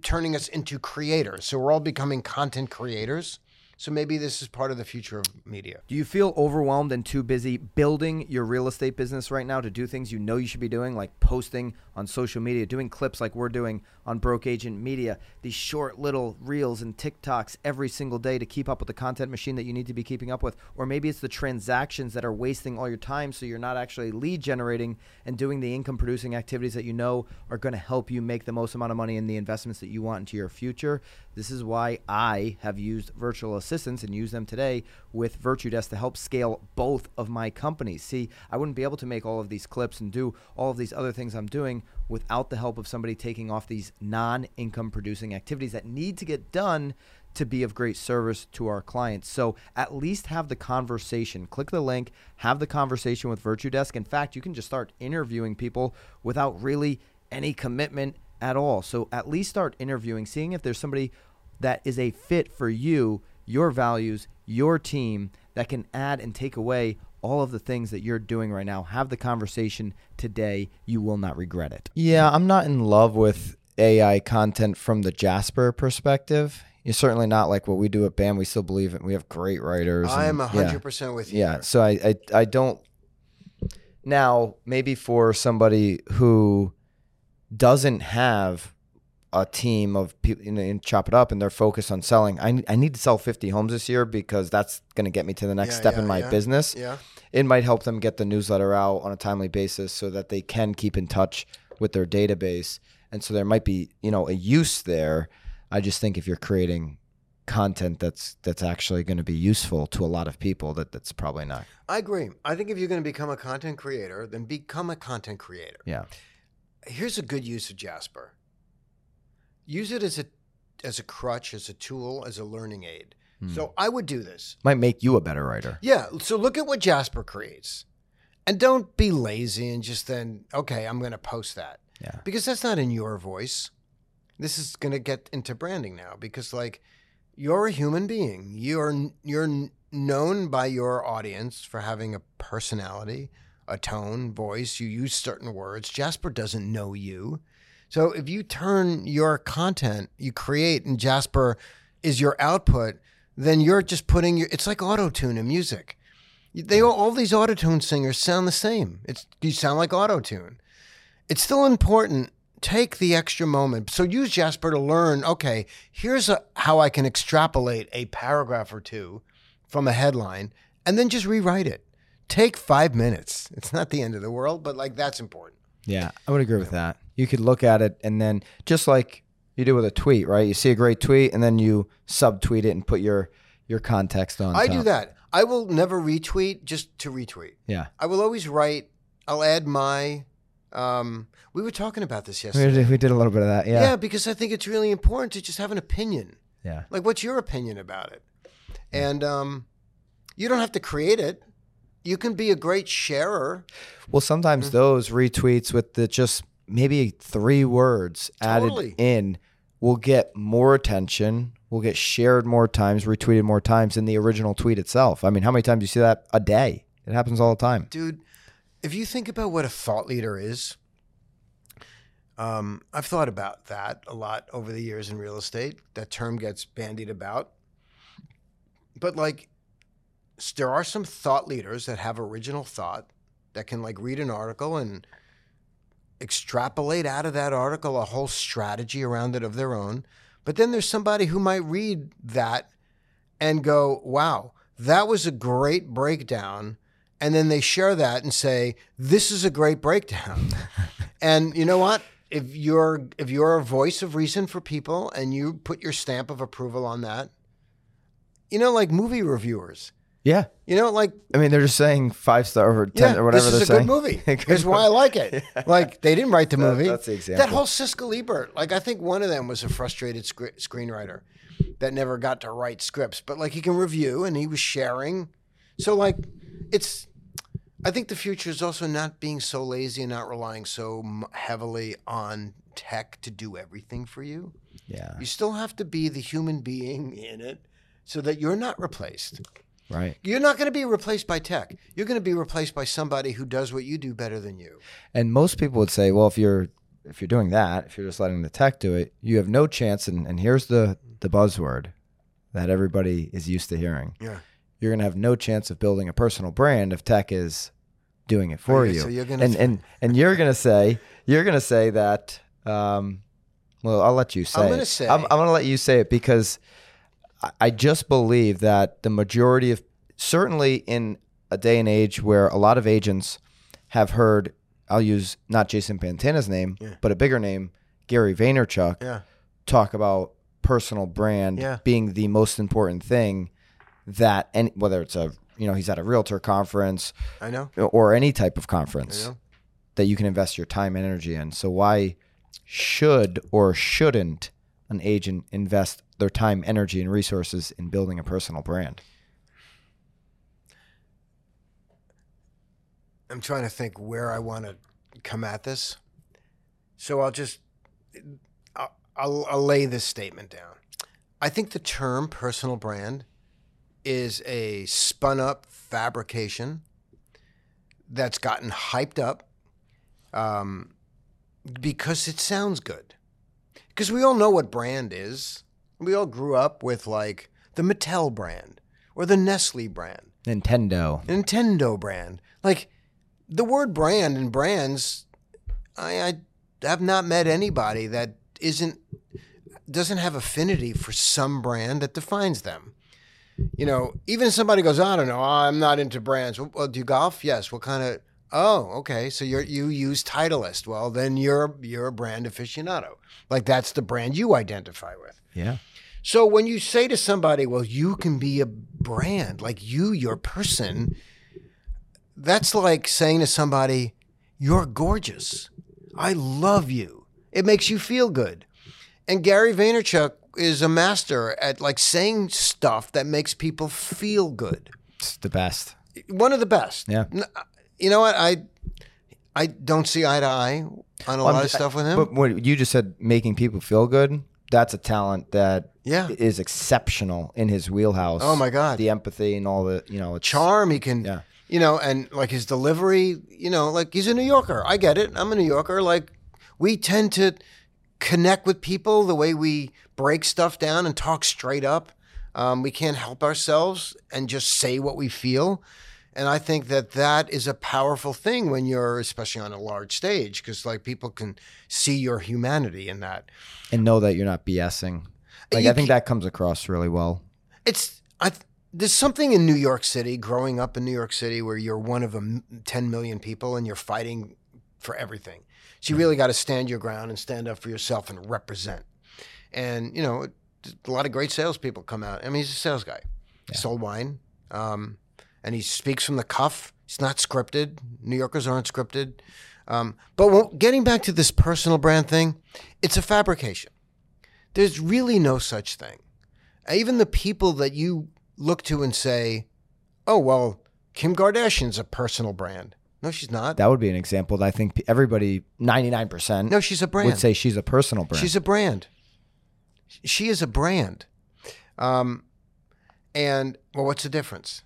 turning us into creators. So we're all becoming content creators. So maybe this is part of the future of media. Do you feel overwhelmed and too busy building your real estate business right now to do things you know you should be doing, like posting on social media, doing clips like we're doing on Broke Agent Media, these short little reels and TikToks every single day to keep up with the content machine that you need to be keeping up with? Or maybe it's the transactions that are wasting all your time so you're not actually lead generating and doing the income producing activities that you know are going to help you make the most amount of money in the investments that you want into your future. This is why I have used virtual assistants and use them today with VirtuDesk to help scale both of my companies. See, I wouldn't be able to make all of these clips and do all of these other things I'm doing without the help of somebody taking off these non-income producing activities that need to get done to be of great service to our clients. So at least have the conversation. Click the link, have the conversation with VirtuDesk. In fact, you can just start interviewing people without really any commitment at all. So at least start interviewing, seeing if there's somebody that is a fit for you, your values, your team, that can add and take away all of the things that you're doing right now. Have the conversation today. You will not regret it. Yeah, I'm not in love with A I content from the Jasper perspective. You're certainly not like what we do at BAM. We still believe it. We have great writers. I am one hundred percent yeah. with you. Yeah. So I, I, I don't. Now, maybe for somebody who doesn't have a team of people, you know, and chop it up, and they're focused on selling. I I need to sell fifty homes this year because that's going to get me to the next yeah, step yeah, in my yeah. business. Yeah, it might help them get the newsletter out on a timely basis so that they can keep in touch with their database. And so there might be, you know, a use there. I just think if you're creating content that's that's actually going to be useful to a lot of people, that that's probably not. I agree. I think if you're going to become a content creator, then become a content creator. Yeah. Here's a good use of Jasper. Use it as a as a crutch, as a tool, as a learning aid. Mm. So I would do this. Might make you a better writer. Yeah. So look at what Jasper creates. And don't be lazy and just then, okay, I'm going to post that. Yeah. Because that's not in your voice. This is going to get into branding now because, like, you're a human being. You're you're known by your audience for having a personality, a tone, voice. You use certain words. Jasper doesn't know you. So if you turn your content you create and Jasper is your output, then you're just putting your, it's like auto-tune in music. They all, all these auto-tune singers sound the same. It's, you sound like auto-tune. It's still important. Take the extra moment. So use Jasper to learn, okay, here's a, how I can extrapolate a paragraph or two from a headline and then just rewrite it. Take five minutes. It's not the end of the world, but like that's important. Yeah, I would agree with that. You could look at it and then just like you do with a tweet, right? You see a great tweet and then you subtweet it and put your, your context on I top. do that. I will never retweet just to retweet. Yeah. I will always write, I'll add my, um, we were talking about this yesterday. We did, we did a little bit of that, yeah. Yeah, because I think it's really important to just have an opinion. Yeah. Like what's your opinion about it? And um, you don't have to create it. You can be a great sharer. Well, sometimes mm-hmm. those retweets with the just maybe three words totally. added in will get more attention, will get shared more times, retweeted more times than the original tweet itself. I mean, how many times do you see that a day? It happens all the time. Dude, if you think about what a thought leader is, um, I've thought about that a lot over the years in real estate. That term gets bandied about. But like, there are some thought leaders that have original thought that can like read an article and extrapolate out of that article a whole strategy around it of their own. But then there's somebody who might read that and go, wow, that was a great breakdown. And then they share that and say, this is a great breakdown. And you know what? If you're, if you're a voice of reason for people and you put your stamp of approval on that, you know, like movie reviewers. Yeah. You know, like... I mean, they're just saying five star or ten yeah, or whatever they're saying. This is a good movie. Here's why I like it. Yeah. Like, they didn't write the movie. That, that's the example. That whole Siskel Ebert. Like, I think one of them was a frustrated sc- screenwriter that never got to write scripts. But, like, he can review and he was sharing. So, like, it's... I think the future is also not being so lazy and not relying so heavily on tech to do everything for you. Yeah. You still have to be the human being in it so that you're not replaced. Right. You're not going to be replaced by tech. You're going to be replaced by somebody who does what you do better than you. And most people would say, well, if you're if you're doing that, if you're just letting the tech do it, you have no chance. And, and here's the, the buzzword that everybody is used to hearing. Yeah. You're going to have no chance of building a personal brand if tech is doing it for okay, you. So you're going to and, say- and, and you're going to say, you're going to say that, um, well, I'll let you say I'm gonna it. Say- I'm, I'm going to let you say it because... I just believe that the majority of, certainly in a day and age where a lot of agents have heard, I'll use not Jason Pantana's name, yeah. but a bigger name, Gary Vaynerchuk, yeah. talk about personal brand yeah. being the most important thing that, any, whether it's a, you know, he's at a Realtor conference I know. or any type of conference that you can invest your time and energy in. So why should or shouldn't an agent invest their time, energy, and resources in building a personal brand? I'm trying to think where I want to come at this. So I'll just, I'll, I'll, I'll lay this statement down. I think the term personal brand is a spun up fabrication that's gotten hyped up um, because it sounds good. Because we all know what brand is. We all grew up with like the Mattel brand or the Nestle brand. Nintendo. Nintendo brand. Like the word brand and brands, I, I have not met anybody that isn't doesn't have affinity for some brand that defines them. You know, even if somebody goes, I don't know, I'm not into brands. Well, do you golf? Yes. What kind of? Oh, okay. So you you use Titleist. Well, then you're you're a brand aficionado. Like that's the brand you identify with. Yeah. So when you say to somebody, well, you can be a brand, like you, your person, that's like saying to somebody, you're gorgeous. I love you. It makes you feel good. And Gary Vaynerchuk is a master at like saying stuff that makes people feel good. It's the best. One of the best. Yeah. You know what? I I don't see eye to eye on a well, lot I'm, of stuff with him. But what you just said, making people feel good, that's a talent that yeah. is exceptional in his wheelhouse. Oh my God. The empathy and all the, you know. Charm he can, yeah. you know, and like his delivery, you know, like he's a New Yorker. I get it. I'm a New Yorker. Like we tend to connect with people the way we break stuff down and talk straight up. Um, we can't help ourselves and just say what we feel. And I think that that is a powerful thing when you're, especially on a large stage, because like people can see your humanity in that. And know that you're not BSing. Like you I think that comes across really well. It's, I, there's something in New York City, growing up in New York City, where you're one of a, ten million people and you're fighting for everything. So you really got to stand your ground and stand up for yourself and represent. And, you know, a lot of great salespeople come out. I mean, he's a sales guy. Yeah. He sold wine. Um, And he speaks from the cuff. It's not scripted. New Yorkers aren't scripted. Um, but getting back to this personal brand thing, it's a fabrication. There's really no such thing. Even the people that you look to and say, oh, well, Kim Kardashian's a personal brand. No, she's not. That would be an example that I think everybody, ninety-nine percent no, she's a brand. Would say she's a personal brand. She's a brand. She is a brand. Um, and, well, what's the difference?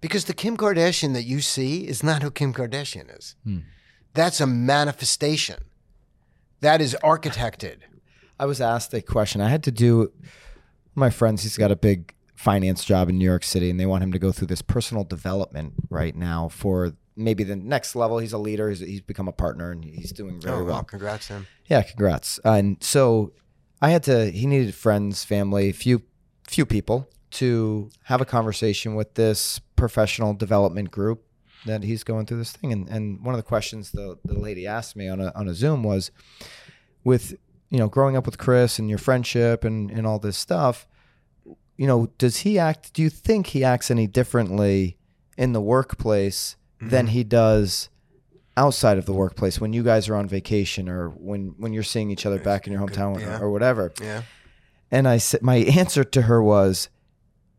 Because the Kim Kardashian that you see is not who Kim Kardashian is. Hmm. That's a manifestation. That is architected. I was asked a question. I had to do, my friends, he's got a big finance job in New York City, and they want him to go through this personal development right now for maybe the next level. He's a leader. He's, he's become a partner, and he's doing very oh, well. well. Congrats to him. Yeah, congrats. Uh, and so I had to, he needed friends, family, few few people to have a conversation with this professional development group that he's going through this thing. And and one of the questions the, the lady asked me on a on a Zoom was, with, you know, growing up with Chris and your friendship and, and all this stuff, you know, does he act, do you think he acts any differently in the workplace mm-hmm. than he does outside of the workplace when you guys are on vacation or when, when you're seeing each other back in your hometown yeah. or, or whatever? Yeah. And I said, my answer to her was,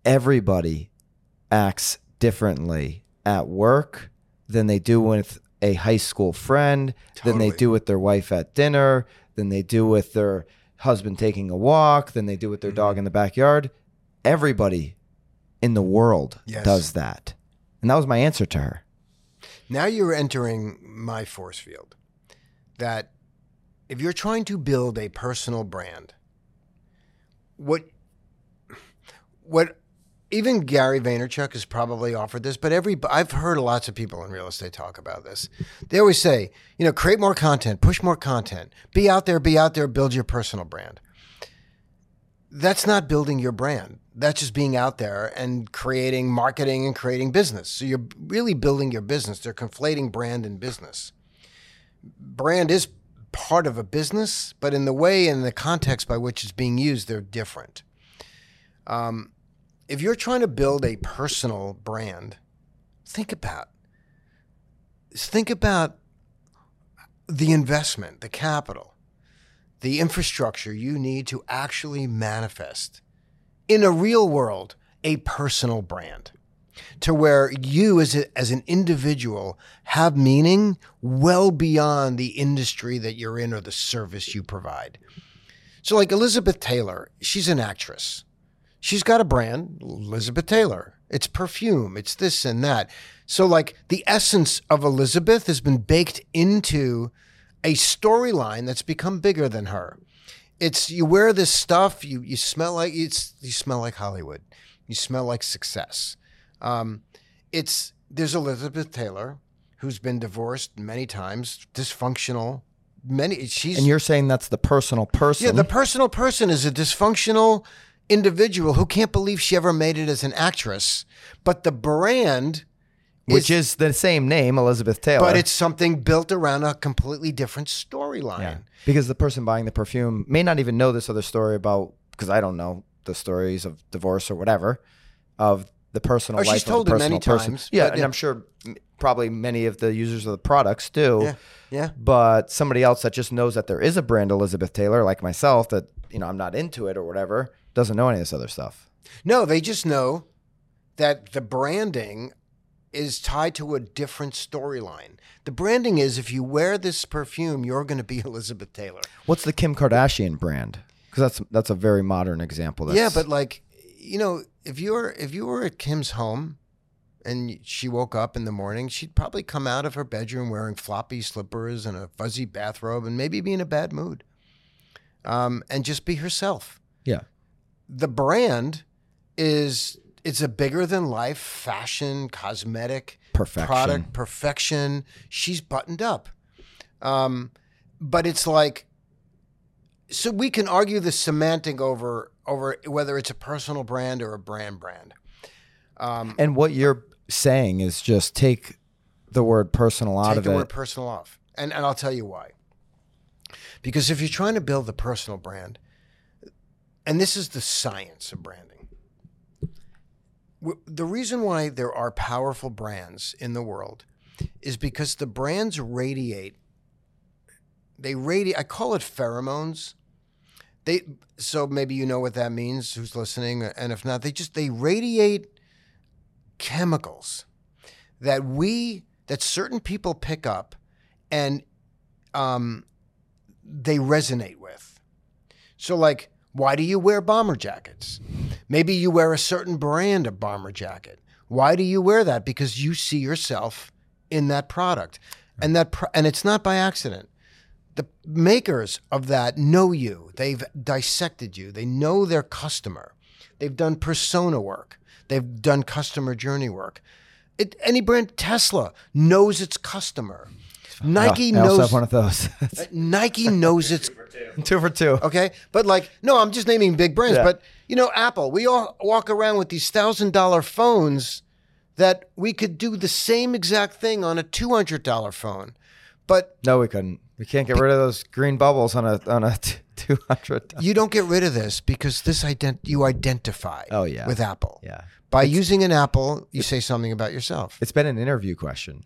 everybody acts differently at work than they do with a high school friend, totally. Than they do with their wife at dinner, than they do with their husband taking a walk, than they do with their mm-hmm. dog in the backyard. Everybody in the world yes. does that. And that was my answer to her. Now you're entering my force field. That if you're trying to build a personal brand, what what even Gary Vaynerchuk has probably offered this, but every I've heard lots of people in real estate talk about this. They always say, you know, create more content, push more content, be out there, be out there, build your personal brand. That's not building your brand. That's just being out there and creating marketing and creating business. So you're really building your business. They're conflating brand and business. Brand is part of a business, but in the way and the context by which it's being used, they're different. Um, If you're trying to build a personal brand, think about think about the investment, the capital, the infrastructure you need to actually manifest in a real world, a personal brand to where you as, a, as an individual have meaning well beyond the industry that you're in or the service you provide. So like Elizabeth Taylor, she's an actress. She's got a brand, Elizabeth Taylor. It's perfume. It's this and that. So like the essence of Elizabeth has been baked into a storyline that's become bigger than her. it's you wear this stuff, you you smell like it's you smell like Hollywood, you smell like success. Um, it's there's Elizabeth Taylor, who's been divorced many times, dysfunctional. Many she's and you're saying that's the personal person. Yeah, the personal person is a dysfunctional individual who can't believe she ever made it as an actress, but the brand. Which is, is the same name, Elizabeth Taylor. But it's something built around a completely different storyline. Yeah. Because the person buying the perfume may not even know this other story about, because I don't know the stories of divorce or whatever, of the personal or life she's of told the personal it many person. Times, yeah, and it, I'm sure probably many of the users of the products do. Yeah, yeah. But somebody else that just knows that there is a brand Elizabeth Taylor, like myself, that you know I'm not into it or whatever, doesn't know any of this other stuff. No, they just know that the branding is tied to a different storyline. The branding is, if you wear this perfume, you're going to be Elizabeth Taylor. What's the Kim Kardashian brand? Because that's that's a very modern example. That's... Yeah, but like, you know, if you were if you were at Kim's home and she woke up in the morning, she'd probably come out of her bedroom wearing floppy slippers and a fuzzy bathrobe and maybe be in a bad mood, um, and just be herself. Yeah. The brand is... It's a bigger than life fashion, cosmetic, perfection. product, perfection. She's buttoned up. Um, but it's like, so we can argue the semantic over over whether it's a personal brand or a brand brand. Um, and what you're saying is just take the word personal out of it. Take the word personal off. And, and I'll tell you why. Because if you're trying to build a personal brand, and this is the science of branding. The reason why there are powerful brands in the world is because the brands radiate, they radiate, I call it pheromones. They, so maybe you know what that means, who's listening, and if not, they just, they radiate chemicals that we, that certain people pick up and um, they resonate with. So like, why do you wear bomber jackets? Maybe you wear a certain brand of bomber jacket. Why do you wear that? Because you see yourself in that product. And that pro- and it's not by accident. The makers of that know you. They've dissected you. They know their customer. They've done persona work. They've done customer journey work. It, any brand, Tesla, knows its customer. Nike oh, I knows. I also have one of those. Nike knows it's two for two. two for two. Okay, but like, no, I'm just naming big brands. Yeah. But you know, Apple. We all walk around with these thousand dollar phones that we could do the same exact thing on a two hundred dollar phone, but no, we couldn't. We can't get rid of those green bubbles on a on a two hundred. You don't get rid of this because this ident you identify. Oh, yeah. With Apple. Yeah. By it's, using an Apple, you say something about yourself. It's been an interview question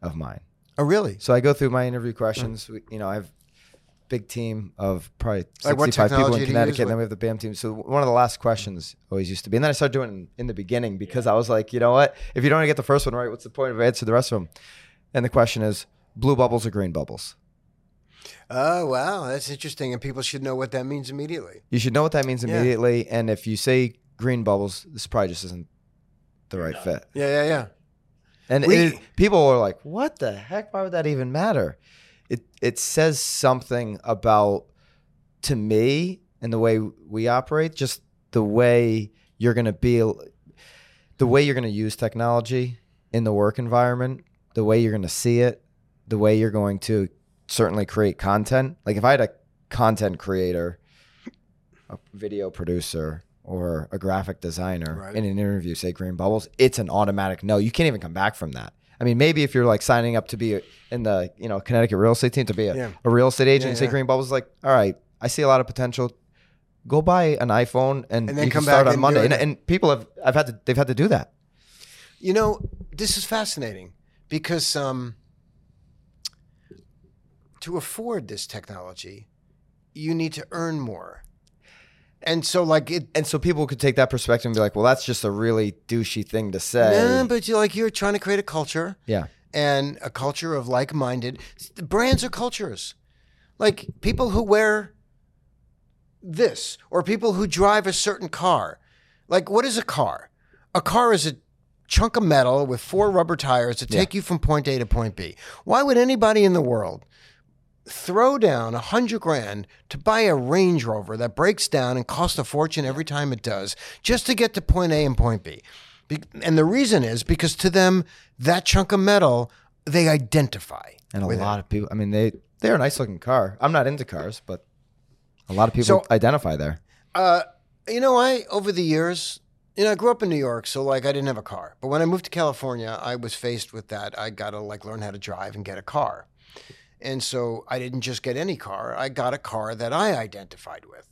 of mine. Oh, really? So I go through my interview questions. Mm. You know, I have a big team of probably sixty-five people in Connecticut, and then we have the BAM team. So one of the last questions always used to be, and then I started doing it in, in the beginning because yeah. I was like, you know what? If you don't get the first one right, what's the point of answering the rest of them? And the question is, blue bubbles or green bubbles? Oh, wow. That's interesting. And people should know what that means immediately. You should know what that means immediately. Yeah. And if you say green bubbles, this probably just isn't the right no. fit. Yeah, yeah, yeah. And we, it, people are like, what the heck? Why would that even matter? It it says something about, to me, and the way we operate, just the way you're going to be, the way you're going to use technology in the work environment, the way you're going to see it, the way you're going to certainly create content. Like if I had a content creator, a video producer, or a graphic designer right. in an interview, say green bubbles, it's an automatic no. You can't even come back from that. I mean, maybe if you're like signing up to be in the, you know, Connecticut real estate team to be a, yeah. a real estate agent, yeah, yeah. say green bubbles, like, all right, I see a lot of potential. Go buy an iPhone and, and then you come can start back on Monday. And, and people have, I've had to, they've had to do that. You know, this is fascinating because um, to afford this technology, you need to earn more. And so, like, it, and so people could take that perspective and be like, "Well, that's just a really douchey thing to say." Yeah, but you're like, you're trying to create a culture, yeah, and a culture of like-minded. Brands are cultures, like people who wear this or people who drive a certain car. Like, what is a car? A car is a chunk of metal with four rubber tires that yeah. take you from point A to point B. Why would anybody in the world throw down a hundred grand to buy a Range Rover that breaks down and costs a fortune every time it does just to get to point A and point B. And the reason is because to them, that chunk of metal, they identify. And a lot it. of people, I mean, they, they're a nice looking car. I'm not into cars, but a lot of people so, identify there. Uh, you know, I, over the years, you know, I grew up in New York, so like I didn't have a car. But when I moved to California, I was faced with that. I got to like learn how to drive and get a car. And so I didn't just get any car. I got a car that I identified with.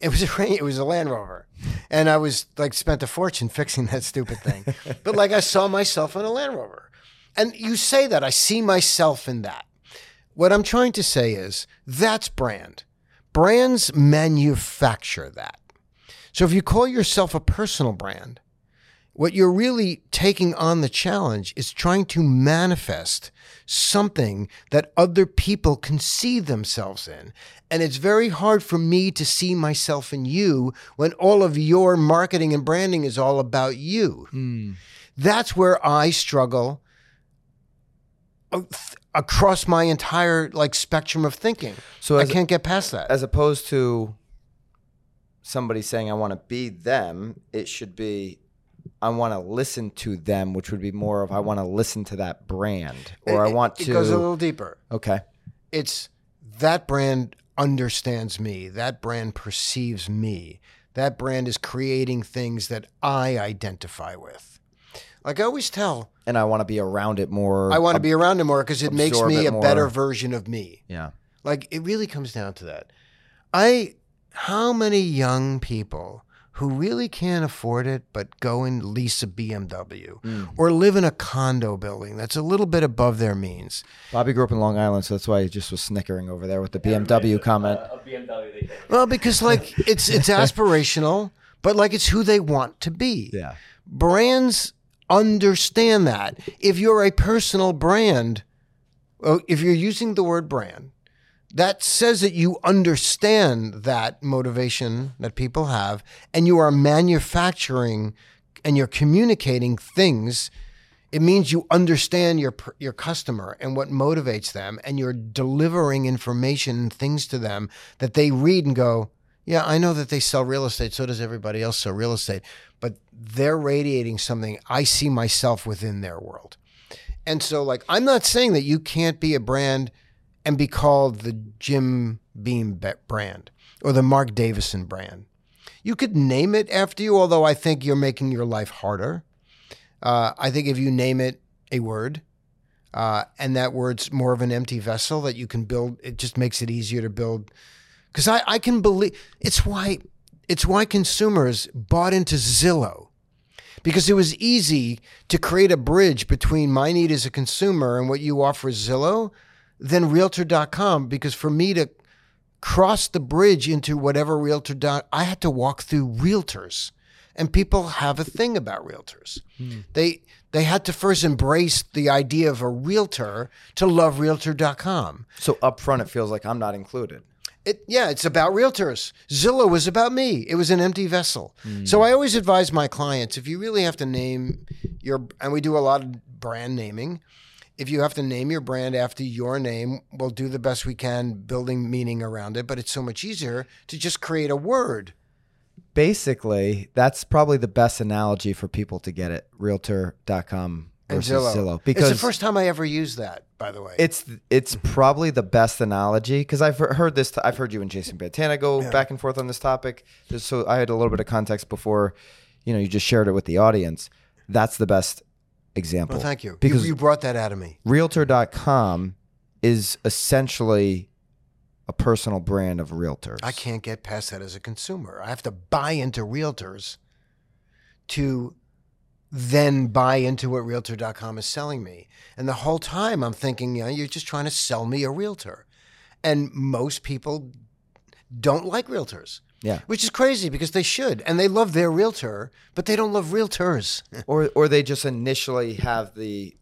It was a it was a Land Rover. And I was like spent a fortune fixing that stupid thing. But like I saw myself in a Land Rover. And you say that, I see myself in that. What I'm trying to say is that's brand. Brands manufacture that. So if you call yourself a personal brand, what you're really taking on the challenge is trying to manifest something that other people can see themselves in. And it's very hard for me to see myself in you when all of your marketing and branding is all about you. Mm. That's where I struggle across my entire like spectrum of thinking. So I can't a, get past that. As opposed to somebody saying, I want to be them, it should be, I want to listen to them, which would be more of I want to listen to that brand, or it, I want it to. It goes a little deeper. Okay. It's that brand understands me. That brand perceives me. That brand is creating things that I identify with. Like I always tell. And I want to be around it more. I want to be around it more because it makes me a better version of me. Yeah. Like it really comes down to that. I, how many young people who really can't afford it, but go and lease a B M W mm. or live in a condo building that's a little bit above their means. Bobby grew up in Long Island, so that's why he just was snickering over there with the B M W yeah, comment. A, a B M W. Well, because like it's it's aspirational, but like it's who they want to be. Yeah, brands understand that. If you're a personal brand, if you're using the word brand, that says that you understand that motivation that people have, and you are manufacturing and you're communicating things. It means you understand your your customer and what motivates them, and you're delivering information and things to them that they read and go, yeah, I know that they sell real estate. So does everybody else sell real estate. But they're radiating something. I see myself within their world. And so like, I'm not saying that you can't be a brand and be called the Jim Beam brand or the Mark Davidson brand. You could name it after you, although I think you're making your life harder. Uh, I think if you name it a word, uh, and that word's more of an empty vessel that you can build, it just makes it easier to build. Because I, I can believe, it's why, it's why consumers bought into Zillow. Because it was easy to create a bridge between my need as a consumer and what you offer Zillow, than Realtor dot com, because for me to cross the bridge into whatever Realtor dot com, I had to walk through realtors, and people have a thing about realtors. Mm. They they had to first embrace the idea of a realtor to love Realtor dot com. So up front, it feels like I'm not included. It, yeah, it's about realtors. Zillow was about me. It was an empty vessel. Mm. So I always advise my clients, if you really have to name your, and we do a lot of brand naming, if you have to name your brand after your name, we'll do the best we can building meaning around it. But it's so much easier to just create a word. Basically, that's probably the best analogy for people to get it. Realtor dot com versus Zillow. Zillow. Because it's the first time I ever used that, by the way. It's it's probably the best analogy because I've heard this. I've heard you and Jason Bantana go yeah. back and forth on this topic. Just so I had a little bit of context before, you know, you just shared it with the audience. That's the best example. Well, thank you. Because you, you brought that out of me. Realtor dot com is essentially a personal brand of realtors. I can't get past that as a consumer. I have to buy into realtors to then buy into what Realtor dot com is selling me. And the whole time I'm thinking, you know, you're just trying to sell me a realtor. And most people don't like realtors. Yeah, which is crazy because they should, and they love their realtor, but they don't love realtors. or, or they just initially have the,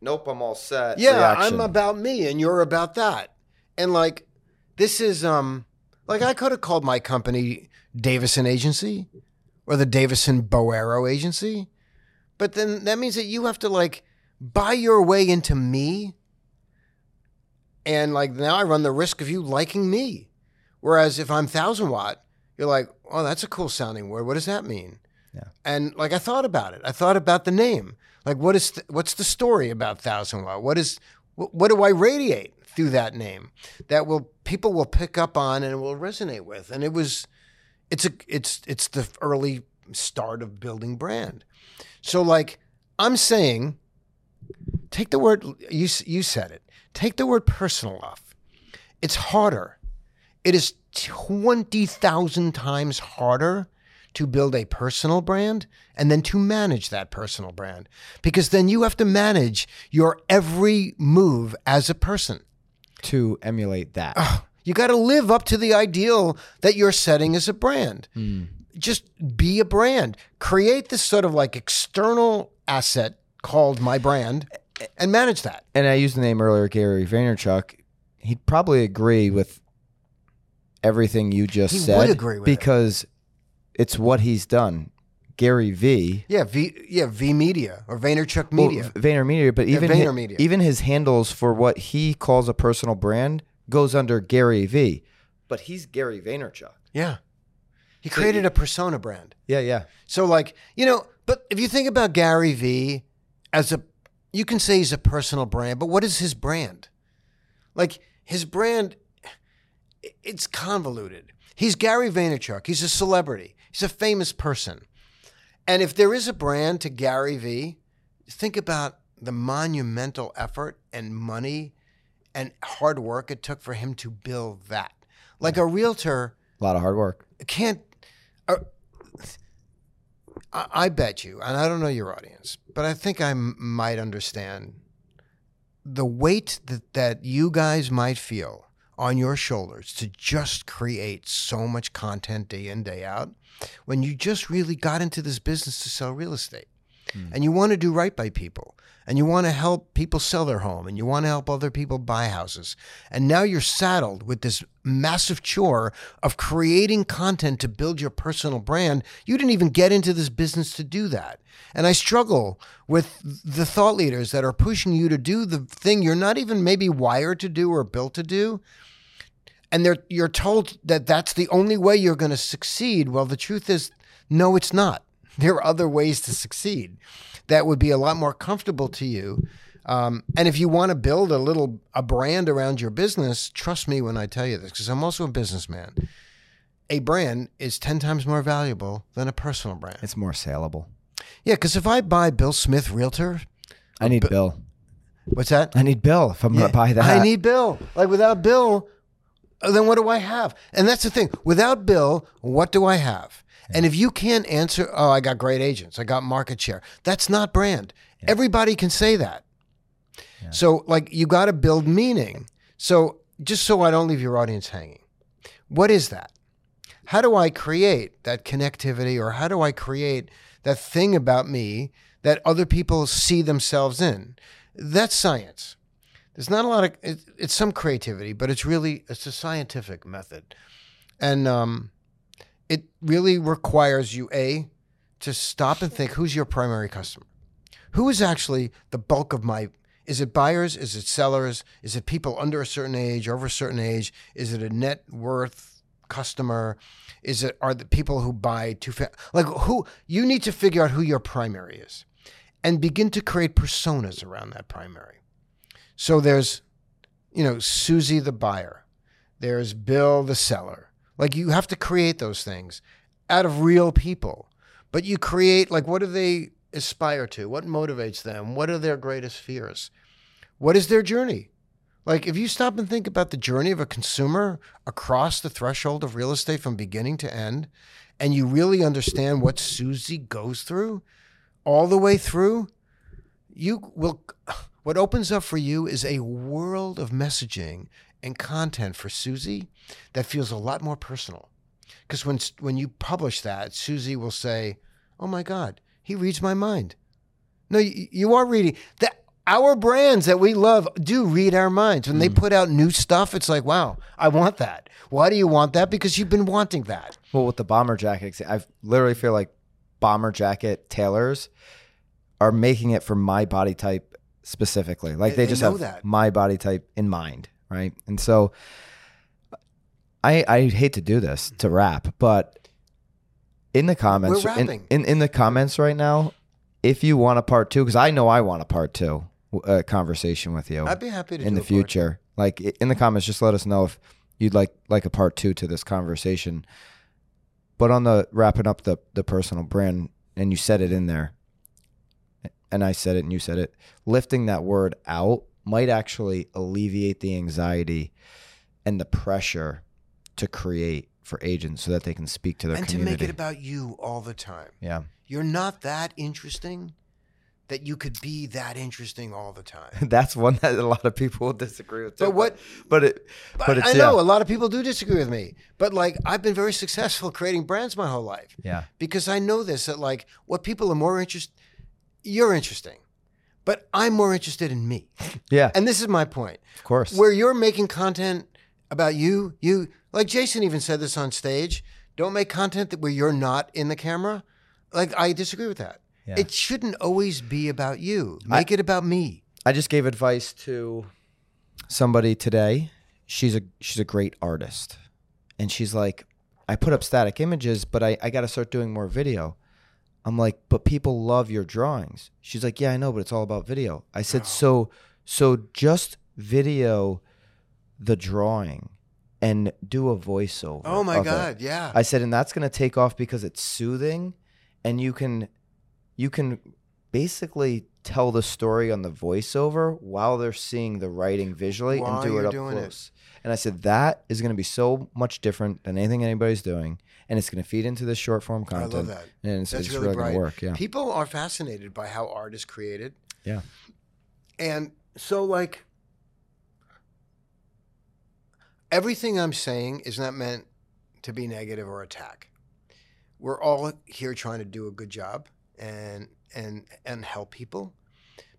nope, I'm all set. Yeah, reaction. I'm about me, and you're about that, and like, this is um, like I could have called my company Davison Agency, or the Davison Boero Agency, but then that means that you have to like buy your way into me, And like now I run the risk of you liking me. Whereas if I'm Thousand Watt, you're like, oh, that's a cool sounding word. What does that mean? Yeah. And like I thought about it. I thought about the name. Like what is th- what's the story about Thousand Watt? What is wh- what do I radiate through that name that will people will pick up on and will resonate with? And it was it's a it's it's the early start of building brand. So like I'm saying, take the word you you said it. Take the word personal off. It's harder. It is twenty thousand times harder to build a personal brand and then to manage that personal brand, because then you have to manage your every move as a person to emulate that. Oh, you got to live up to the ideal that you're setting as a brand. Mm. Just be a brand. Create this sort of like external asset called my brand and manage that. And I used the name earlier, Gary Vaynerchuk. He'd probably agree with everything you just he said. He would agree with because it. It's what he's done. Gary V. Yeah, V yeah, V Media or Vaynerchuk Media. Well, VaynerMedia, but even yeah, Vayner his, even his handles for what he calls a personal brand goes under Gary V. But he's Gary Vaynerchuk. Yeah. He so created he, a persona brand. Yeah, yeah. So like, you know, but if you think about Gary V as a, you can say he's a personal brand, but what is his brand? Like his brand, it's convoluted. He's Gary Vaynerchuk. He's a celebrity. He's a famous person. And if there is a brand to Gary V, think about the monumental effort and money and hard work it took for him to build that. Like a realtor. A lot of hard work. Can't, uh, I, I bet you, and I don't know your audience, but I think I m- might understand the weight that, that you guys might feel on your shoulders to just create so much content day in, day out, when you just really got into this business to sell real estate. Mm. And you want to do right by people, and you want to help people sell their home, and you want to help other people buy houses. And now you're saddled with this massive chore of creating content to build your personal brand. You didn't even get into this business to do that. And I struggle with the thought leaders that are pushing you to do the thing you're not even maybe wired to do or built to do. And they're, you're told that that's the only way you're going to succeed. Well, the truth is, no, it's not. There are other ways to succeed that would be a lot more comfortable to you. Um, and if you want to build a little, a brand around your business, trust me when I tell you this, because I'm also a businessman. A brand is ten times more valuable than a personal brand. It's more saleable. Yeah, because if I buy Bill Smith Realtor. I need B- Bill. What's that? I need Bill if I'm yeah, going to buy that. I need Bill. Like without Bill, then what do I have? And that's the thing. Without Bill, what do I have? And if you can't answer, oh, I got great agents, I got market share. That's not brand. Yeah. Everybody can say that. Yeah. So like you got to build meaning. So just so I don't leave your audience hanging, what is that? How do I create that connectivity, or how do I create that thing about me that other people see themselves in? That's science. There's not a lot of, it, it's some creativity, but it's really, it's a scientific method. And, um, it really requires you, A, to stop and think, who's your primary customer? Who is actually the bulk of my, is it buyers? Is it sellers? Is it people under a certain age, over a certain age? Is it a net worth customer? Is it, are the people who buy two, fa- like who, you need to figure out who your primary is and begin to create personas around that primary. So there's, you know, Susie the buyer. There's Bill the seller. Like you have to create those things out of real people, but you create like, what do they aspire to? What motivates them? What are their greatest fears? What is their journey? Like if you stop and think about the journey of a consumer across the threshold of real estate from beginning to end, and you really understand what Susie goes through all the way through, you will, what opens up for you is a world of messaging and content for Susie that feels a lot more personal. Because when when you publish that, Susie will say, oh my God, he reads my mind. No, you, you are reading. That, our brands that we love do read our minds. When mm. they put out new stuff, it's like, wow, I want that. Why do you want that? Because you've been wanting that. Well, with the bomber jacket, I literally feel like bomber jacket tailors are making it for my body type specifically. Like they, they just have that. My body type in mind. right? And so I I hate to do this to wrap, but in the comments, We're in, in, in the comments right now, if you want a part two, because I know I want a part two uh, conversation with you. I'd be happy to in do the future. Like in the comments, just let us know if you'd like like a part two to this conversation. But on the wrapping up the the personal brand, and you said it in there, and I said it and you said it, lifting that word out might actually alleviate the anxiety and the pressure to create for agents so that they can speak to their and community. And to make it about you all the time. Yeah. You're not that interesting that you could be that interesting all the time. That's one that a lot of people will disagree with too. But what? But it. But, but it's, I know yeah. a lot of people do disagree with me. But like, I've been very successful creating brands my whole life. Yeah. Because I know this, that like, what people are more interested. You're interesting, but I'm more interested in me. Yeah. And this is my point. Of course. Where you're making content about you, you like Jason even said this on stage. Don't make content that where you're not in the camera. Like I disagree with that. Yeah. It shouldn't always be about you. Make I, it about me. I just gave advice to somebody today. She's a she's a great artist. And she's like, I put up static images, but I, I got to start doing more video. I'm like, but people love your drawings. She's like, yeah, I know, but it's all about video. I said, wow. so so just video the drawing and do a voiceover. Oh, my God, it. yeah. I said, and that's going to take off because it's soothing and you can... You can basically tell the story on the voiceover while they're seeing the writing visually while and do it up close. It. And I said, that is going to be so much different than anything anybody's doing. And it's going to feed into this short form content. I love that. And it's, it's really, really going to work. Yeah. People are fascinated by how art is created. Yeah. And so like everything I'm saying is not meant to be negative or attack. We're all here trying to do a good job. and and and help people.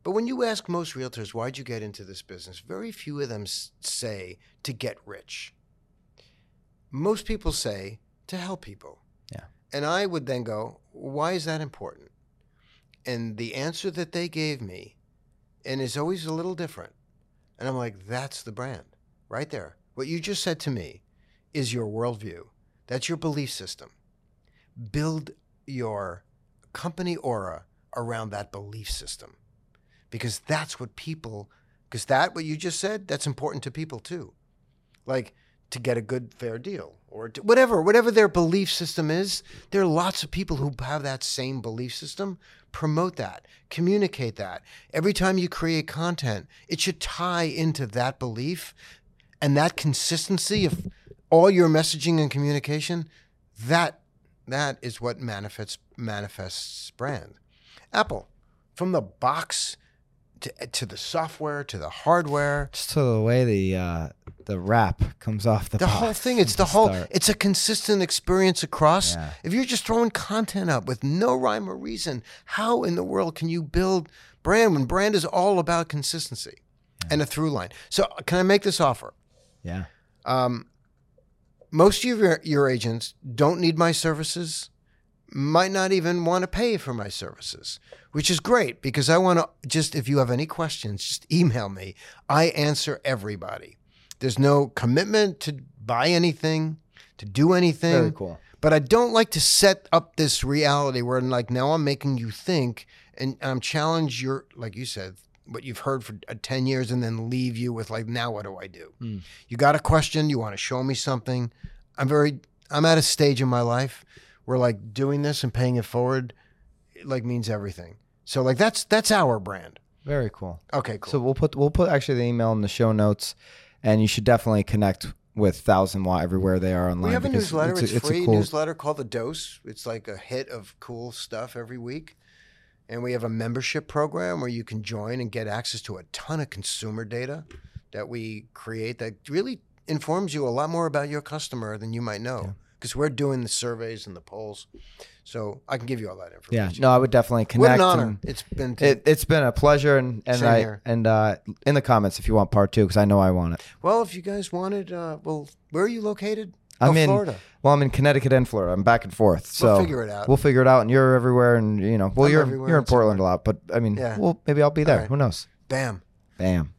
But when you ask most realtors, why'd you get into this business? Very few of them s- say to get rich. Most people say to help people. Yeah. And I would then go, why is that important? And the answer that they gave me, and it's always a little different. And I'm like, that's the brand right there. What you just said to me is your worldview. That's your belief system. Build your company aura around that belief system, because that's what people, because that what you just said, that's important to people too. Like to get a good fair deal or to, whatever, whatever their belief system is, there are lots of people who have that same belief system. Promote that, communicate that. Every time you create content, it should tie into that belief and that consistency of all your messaging and communication. That That is what manifests manifests brand. Apple, from the box to to the software to the hardware, just to the way the uh, the wrap comes off the the box. Whole thing. It's the whole. Start. It's a consistent experience across. Yeah. If you're just throwing content up with no rhyme or reason, how in the world can you build brand when brand is all about consistency yeah. and a through line? So can I make this offer? Yeah. Um, Most of your, your agents don't need my services, might not even want to pay for my services, which is great because I want to just, if you have any questions, just email me. I answer everybody. There's no commitment to buy anything, to do anything. Very cool. But I don't like to set up this reality where I'm like, now I'm making you think and I'm challenge your, like you said, what you've heard for ten years and then leave you with like, now what do I do? Mm. You got a question, you want to show me something. I'm very, I'm at a stage in my life where like doing this and paying it forward, it like means everything. So like, that's, that's our brand. Very cool. Okay, cool. So we'll put, we'll put actually the email in the show notes and you should definitely connect with Thousand Watt everywhere they are online. We have a newsletter, it's, a, it's free it's a cool... newsletter called The Dose. It's like a hit of cool stuff every week. And we have a membership program where you can join and get access to a ton of consumer data that we create that really informs you a lot more about your customer than you might know. Because yeah. we're doing the surveys and the polls. So I can give you all that information. Yeah, no, I would definitely connect. What an honor. And it's been t- it, it's been a pleasure. And and Same I here. and uh, in the comments if you want part two, because I know I want it. Well, if you guys wanted, uh, well, where are you located? I'm oh, in Florida. Well, I'm in Connecticut and Florida. I'm back and forth. So we'll figure it out. We'll figure it out, and you're everywhere, and you know, well, I'm you're you're in Portland somewhere. a lot, but I mean, yeah. well, maybe I'll be there. Right. Who knows? Bam, bam.